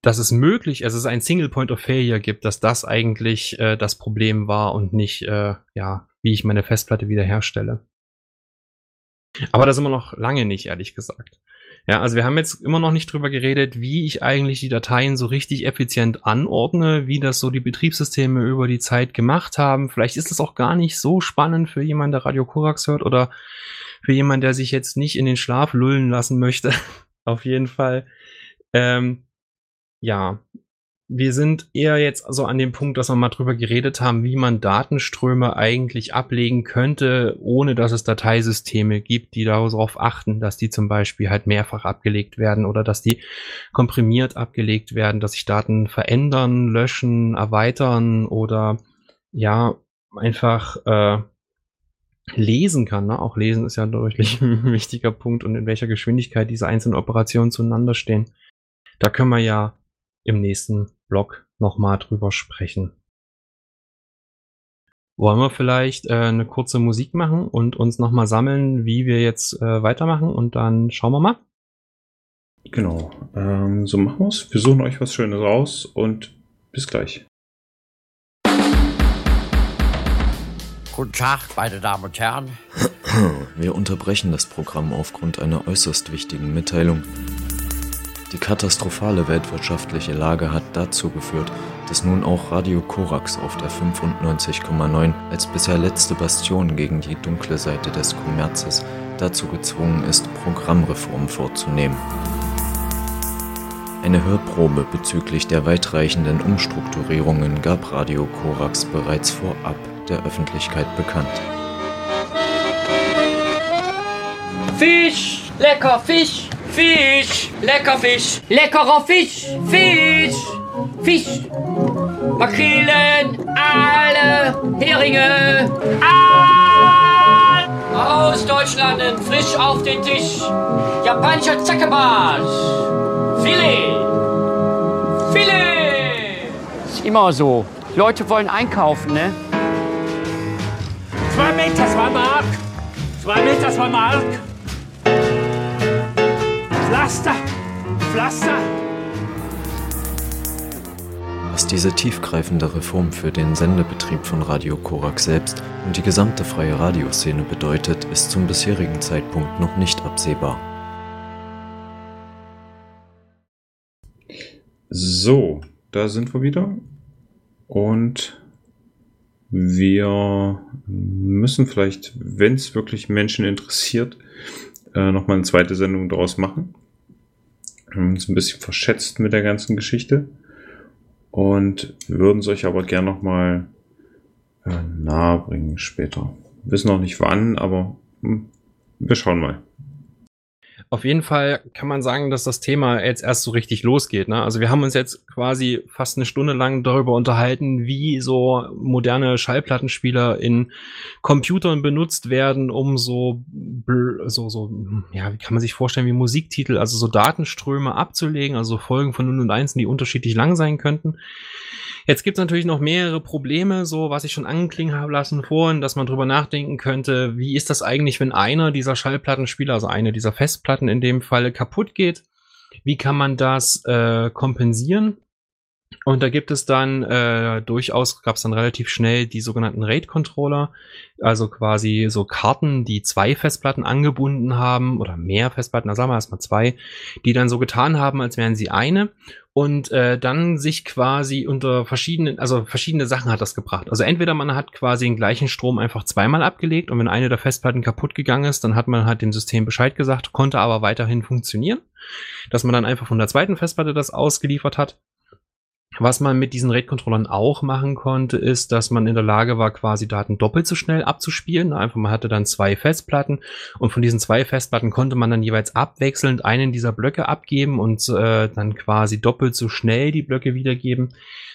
es möglich ist, dass es ein Single Point of Failure gibt, dass das eigentlich das Problem war und nicht, wie ich meine Festplatte wiederherstelle. Aber da sind wir noch lange nicht, ehrlich gesagt. Ja, also wir haben jetzt immer noch nicht drüber geredet, wie ich eigentlich die Dateien so richtig effizient anordne, wie das so die Betriebssysteme über die Zeit gemacht haben. Vielleicht ist das auch gar nicht so spannend für jemanden, der Radio Korax hört oder für jemanden, der sich jetzt nicht in den Schlaf lullen lassen möchte. Auf jeden Fall. Wir sind eher jetzt so an dem Punkt, dass wir mal drüber geredet haben, wie man Datenströme eigentlich ablegen könnte, ohne dass es Dateisysteme gibt, die darauf achten, dass die zum Beispiel halt mehrfach abgelegt werden oder dass die komprimiert abgelegt werden, dass sich Daten verändern, löschen, erweitern oder ja, einfach lesen kann. Ne? Auch lesen ist ja deutlich ein wichtiger Punkt und in welcher Geschwindigkeit diese einzelnen Operationen zueinander stehen. Da können wir ja im nächsten Blog nochmal drüber sprechen. Wollen wir vielleicht eine kurze Musik machen und uns nochmal sammeln, wie wir jetzt weitermachen, und dann schauen wir mal. Genau, so machen wir es. Wir suchen euch was Schönes raus und bis gleich. Guten Tag, meine Damen und Herren. Wir unterbrechen das Programm aufgrund einer äußerst wichtigen Mitteilung. Die katastrophale weltwirtschaftliche Lage hat dazu geführt, dass nun auch Radio Korax auf der 95,9 als bisher letzte Bastion gegen die dunkle Seite des Kommerzes dazu gezwungen ist, Programmreformen vorzunehmen. Eine Hörprobe bezüglich der weitreichenden Umstrukturierungen gab Radio Korax bereits vorab der Öffentlichkeit bekannt. Fisch! Lecker Fisch! Fisch, lecker Fisch, leckerer Fisch, Fisch, Fisch, Makrelen, Aale, Heringe, Aal, aus Deutschland, frisch auf den Tisch, japanischer Zackebarsch, Filet, Filet. Ist immer so, Leute wollen einkaufen, ne? 2 Meter, 2 Mark, 2 Meter, 2 Mark. Pflaster! Pflaster! Was diese tiefgreifende Reform für den Sendebetrieb von Radio Korax selbst und die gesamte freie Radioszene bedeutet, ist zum bisherigen Zeitpunkt noch nicht absehbar. So, da sind wir wieder. Und wir müssen vielleicht, wenn es wirklich Menschen interessiert, nochmal eine zweite Sendung draus machen. Wir haben uns ein bisschen verschätzt mit der ganzen Geschichte und würden es euch aber gern nochmal nahe bringen später. Wissen noch nicht wann, aber wir schauen mal. Auf jeden Fall kann man sagen, dass das Thema jetzt erst so richtig losgeht, ne? Also wir haben uns jetzt quasi fast eine Stunde lang darüber unterhalten, wie so moderne Schallplattenspieler in Computern benutzt werden, um ja, wie kann man sich vorstellen, wie Musiktitel, also so Datenströme abzulegen, also Folgen von 0 und 1, die unterschiedlich lang sein könnten. Jetzt gibt es natürlich noch mehrere Probleme, so was ich schon anklingen habe lassen vorhin, dass man drüber nachdenken könnte, wie ist das eigentlich, wenn einer dieser Schallplattenspieler, also eine dieser Festplatten in dem Fall, kaputt geht? Wie kann man das kompensieren? Und da gibt es dann gab es dann relativ schnell die sogenannten RAID-Controller, also quasi so Karten, die zwei Festplatten angebunden haben oder mehr Festplatten, da sagen wir erstmal zwei, die dann so getan haben, als wären sie eine. Und dann sich quasi unter verschiedenen, also verschiedene Sachen hat das gebracht. Also entweder man hat quasi den gleichen Strom einfach zweimal abgelegt und wenn eine der Festplatten kaputt gegangen ist, dann hat man halt dem System Bescheid gesagt, konnte aber weiterhin funktionieren, dass man dann einfach von der zweiten Festplatte das ausgeliefert hat. Was man mit diesen RAID-Controllern auch machen konnte, ist, dass man in der Lage war, quasi Daten doppelt so schnell abzuspielen. Einfach, man hatte dann zwei Festplatten und von diesen zwei Festplatten konnte man dann jeweils abwechselnd einen dieser Blöcke abgeben und dann quasi doppelt so schnell die Blöcke wiedergeben.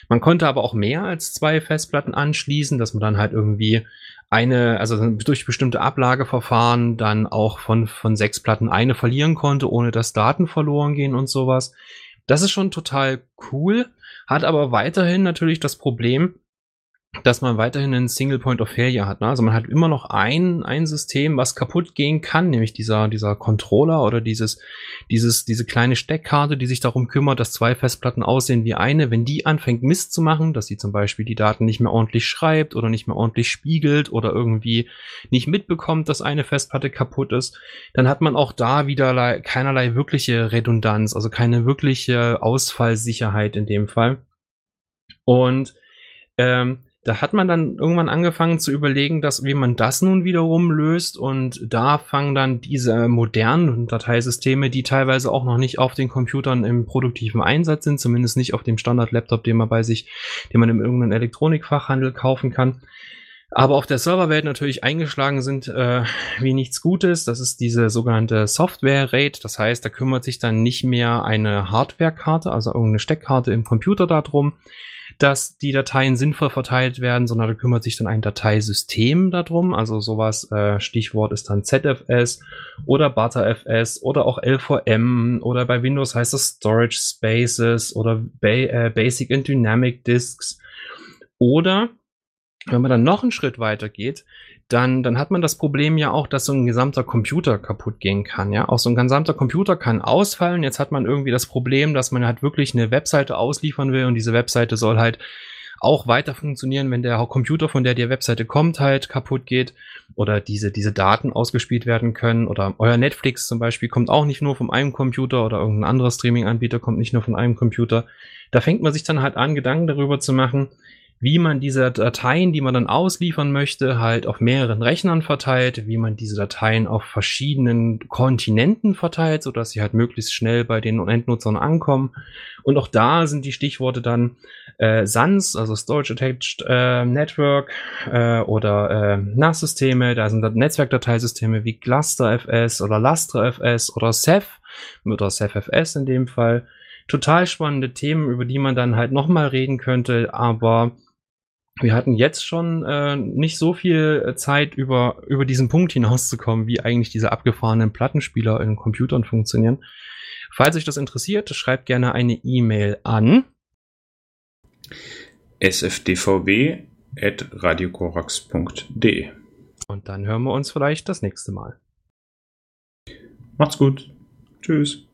Man konnte aber auch mehr als zwei Festplatten anschließen, dass man dann halt irgendwie also durch bestimmte Ablageverfahren dann auch von sechs Platten eine verlieren konnte, ohne dass Daten verloren gehen und sowas. Das ist schon total cool. Hat aber weiterhin natürlich das Problem, dass man weiterhin einen Single Point of Failure hat, ne? Also man hat immer noch ein System, was kaputt gehen kann, nämlich dieser Controller oder diese kleine Steckkarte, die sich darum kümmert, dass zwei Festplatten aussehen wie eine. Wenn die anfängt Mist zu machen, dass sie zum Beispiel die Daten nicht mehr ordentlich schreibt oder nicht mehr ordentlich spiegelt oder irgendwie nicht mitbekommt, dass eine Festplatte kaputt ist, dann hat man auch da wieder keinerlei wirkliche Redundanz, also keine wirkliche Ausfallsicherheit in dem Fall. Und da hat man dann irgendwann angefangen zu überlegen, wie man das nun wiederum löst, und da fangen dann diese modernen Dateisysteme, die teilweise auch noch nicht auf den Computern im produktiven Einsatz sind, zumindest nicht auf dem Standard-Laptop, den man in irgendeinem Elektronikfachhandel kaufen kann, aber auf der Serverwelt natürlich eingeschlagen sind wie nichts Gutes. Das ist diese sogenannte Software-RAID. Das heißt, da kümmert sich dann nicht mehr eine Hardware-Karte, also irgendeine Steckkarte im Computer darum, dass die Dateien sinnvoll verteilt werden, sondern da kümmert sich dann ein Dateisystem darum. Also sowas, Stichwort ist dann ZFS oder Btrfs oder auch LVM oder bei Windows heißt das Storage Spaces oder Basic and Dynamic Disks. Oder wenn man dann noch einen Schritt weiter geht, dann hat man das Problem ja auch, dass so ein gesamter Computer kaputt gehen kann, ja. Auch so ein gesamter Computer kann ausfallen. Jetzt hat man irgendwie das Problem, dass man halt wirklich eine Webseite ausliefern will und diese Webseite soll halt auch weiter funktionieren, wenn der Computer, von der die Webseite kommt, halt kaputt geht oder diese Daten ausgespielt werden können, oder euer Netflix zum Beispiel kommt auch nicht nur von einem Computer oder irgendein anderer Streaming-Anbieter kommt nicht nur von einem Computer. Da fängt man sich dann halt an, Gedanken darüber zu machen, wie man diese Dateien, die man dann ausliefern möchte, halt auf mehreren Rechnern verteilt, wie man diese Dateien auf verschiedenen Kontinenten verteilt, sodass sie halt möglichst schnell bei den Endnutzern ankommen. Und auch da sind die Stichworte dann SANs, also Storage Attached Network, oder NAS-Systeme, da sind dann Netzwerkdateisysteme wie GlusterFS oder LastraFS oder Ceph oder ZFS in dem Fall. Total spannende Themen, über die man dann halt nochmal reden könnte, aber wir hatten jetzt schon nicht so viel Zeit, über diesen Punkt hinauszukommen, wie eigentlich diese abgefahrenen Plattenspieler in Computern funktionieren. Falls euch das interessiert, schreibt gerne eine E-Mail an sfdvw@radiokorax.de. Und dann hören wir uns vielleicht das nächste Mal. Macht's gut. Tschüss.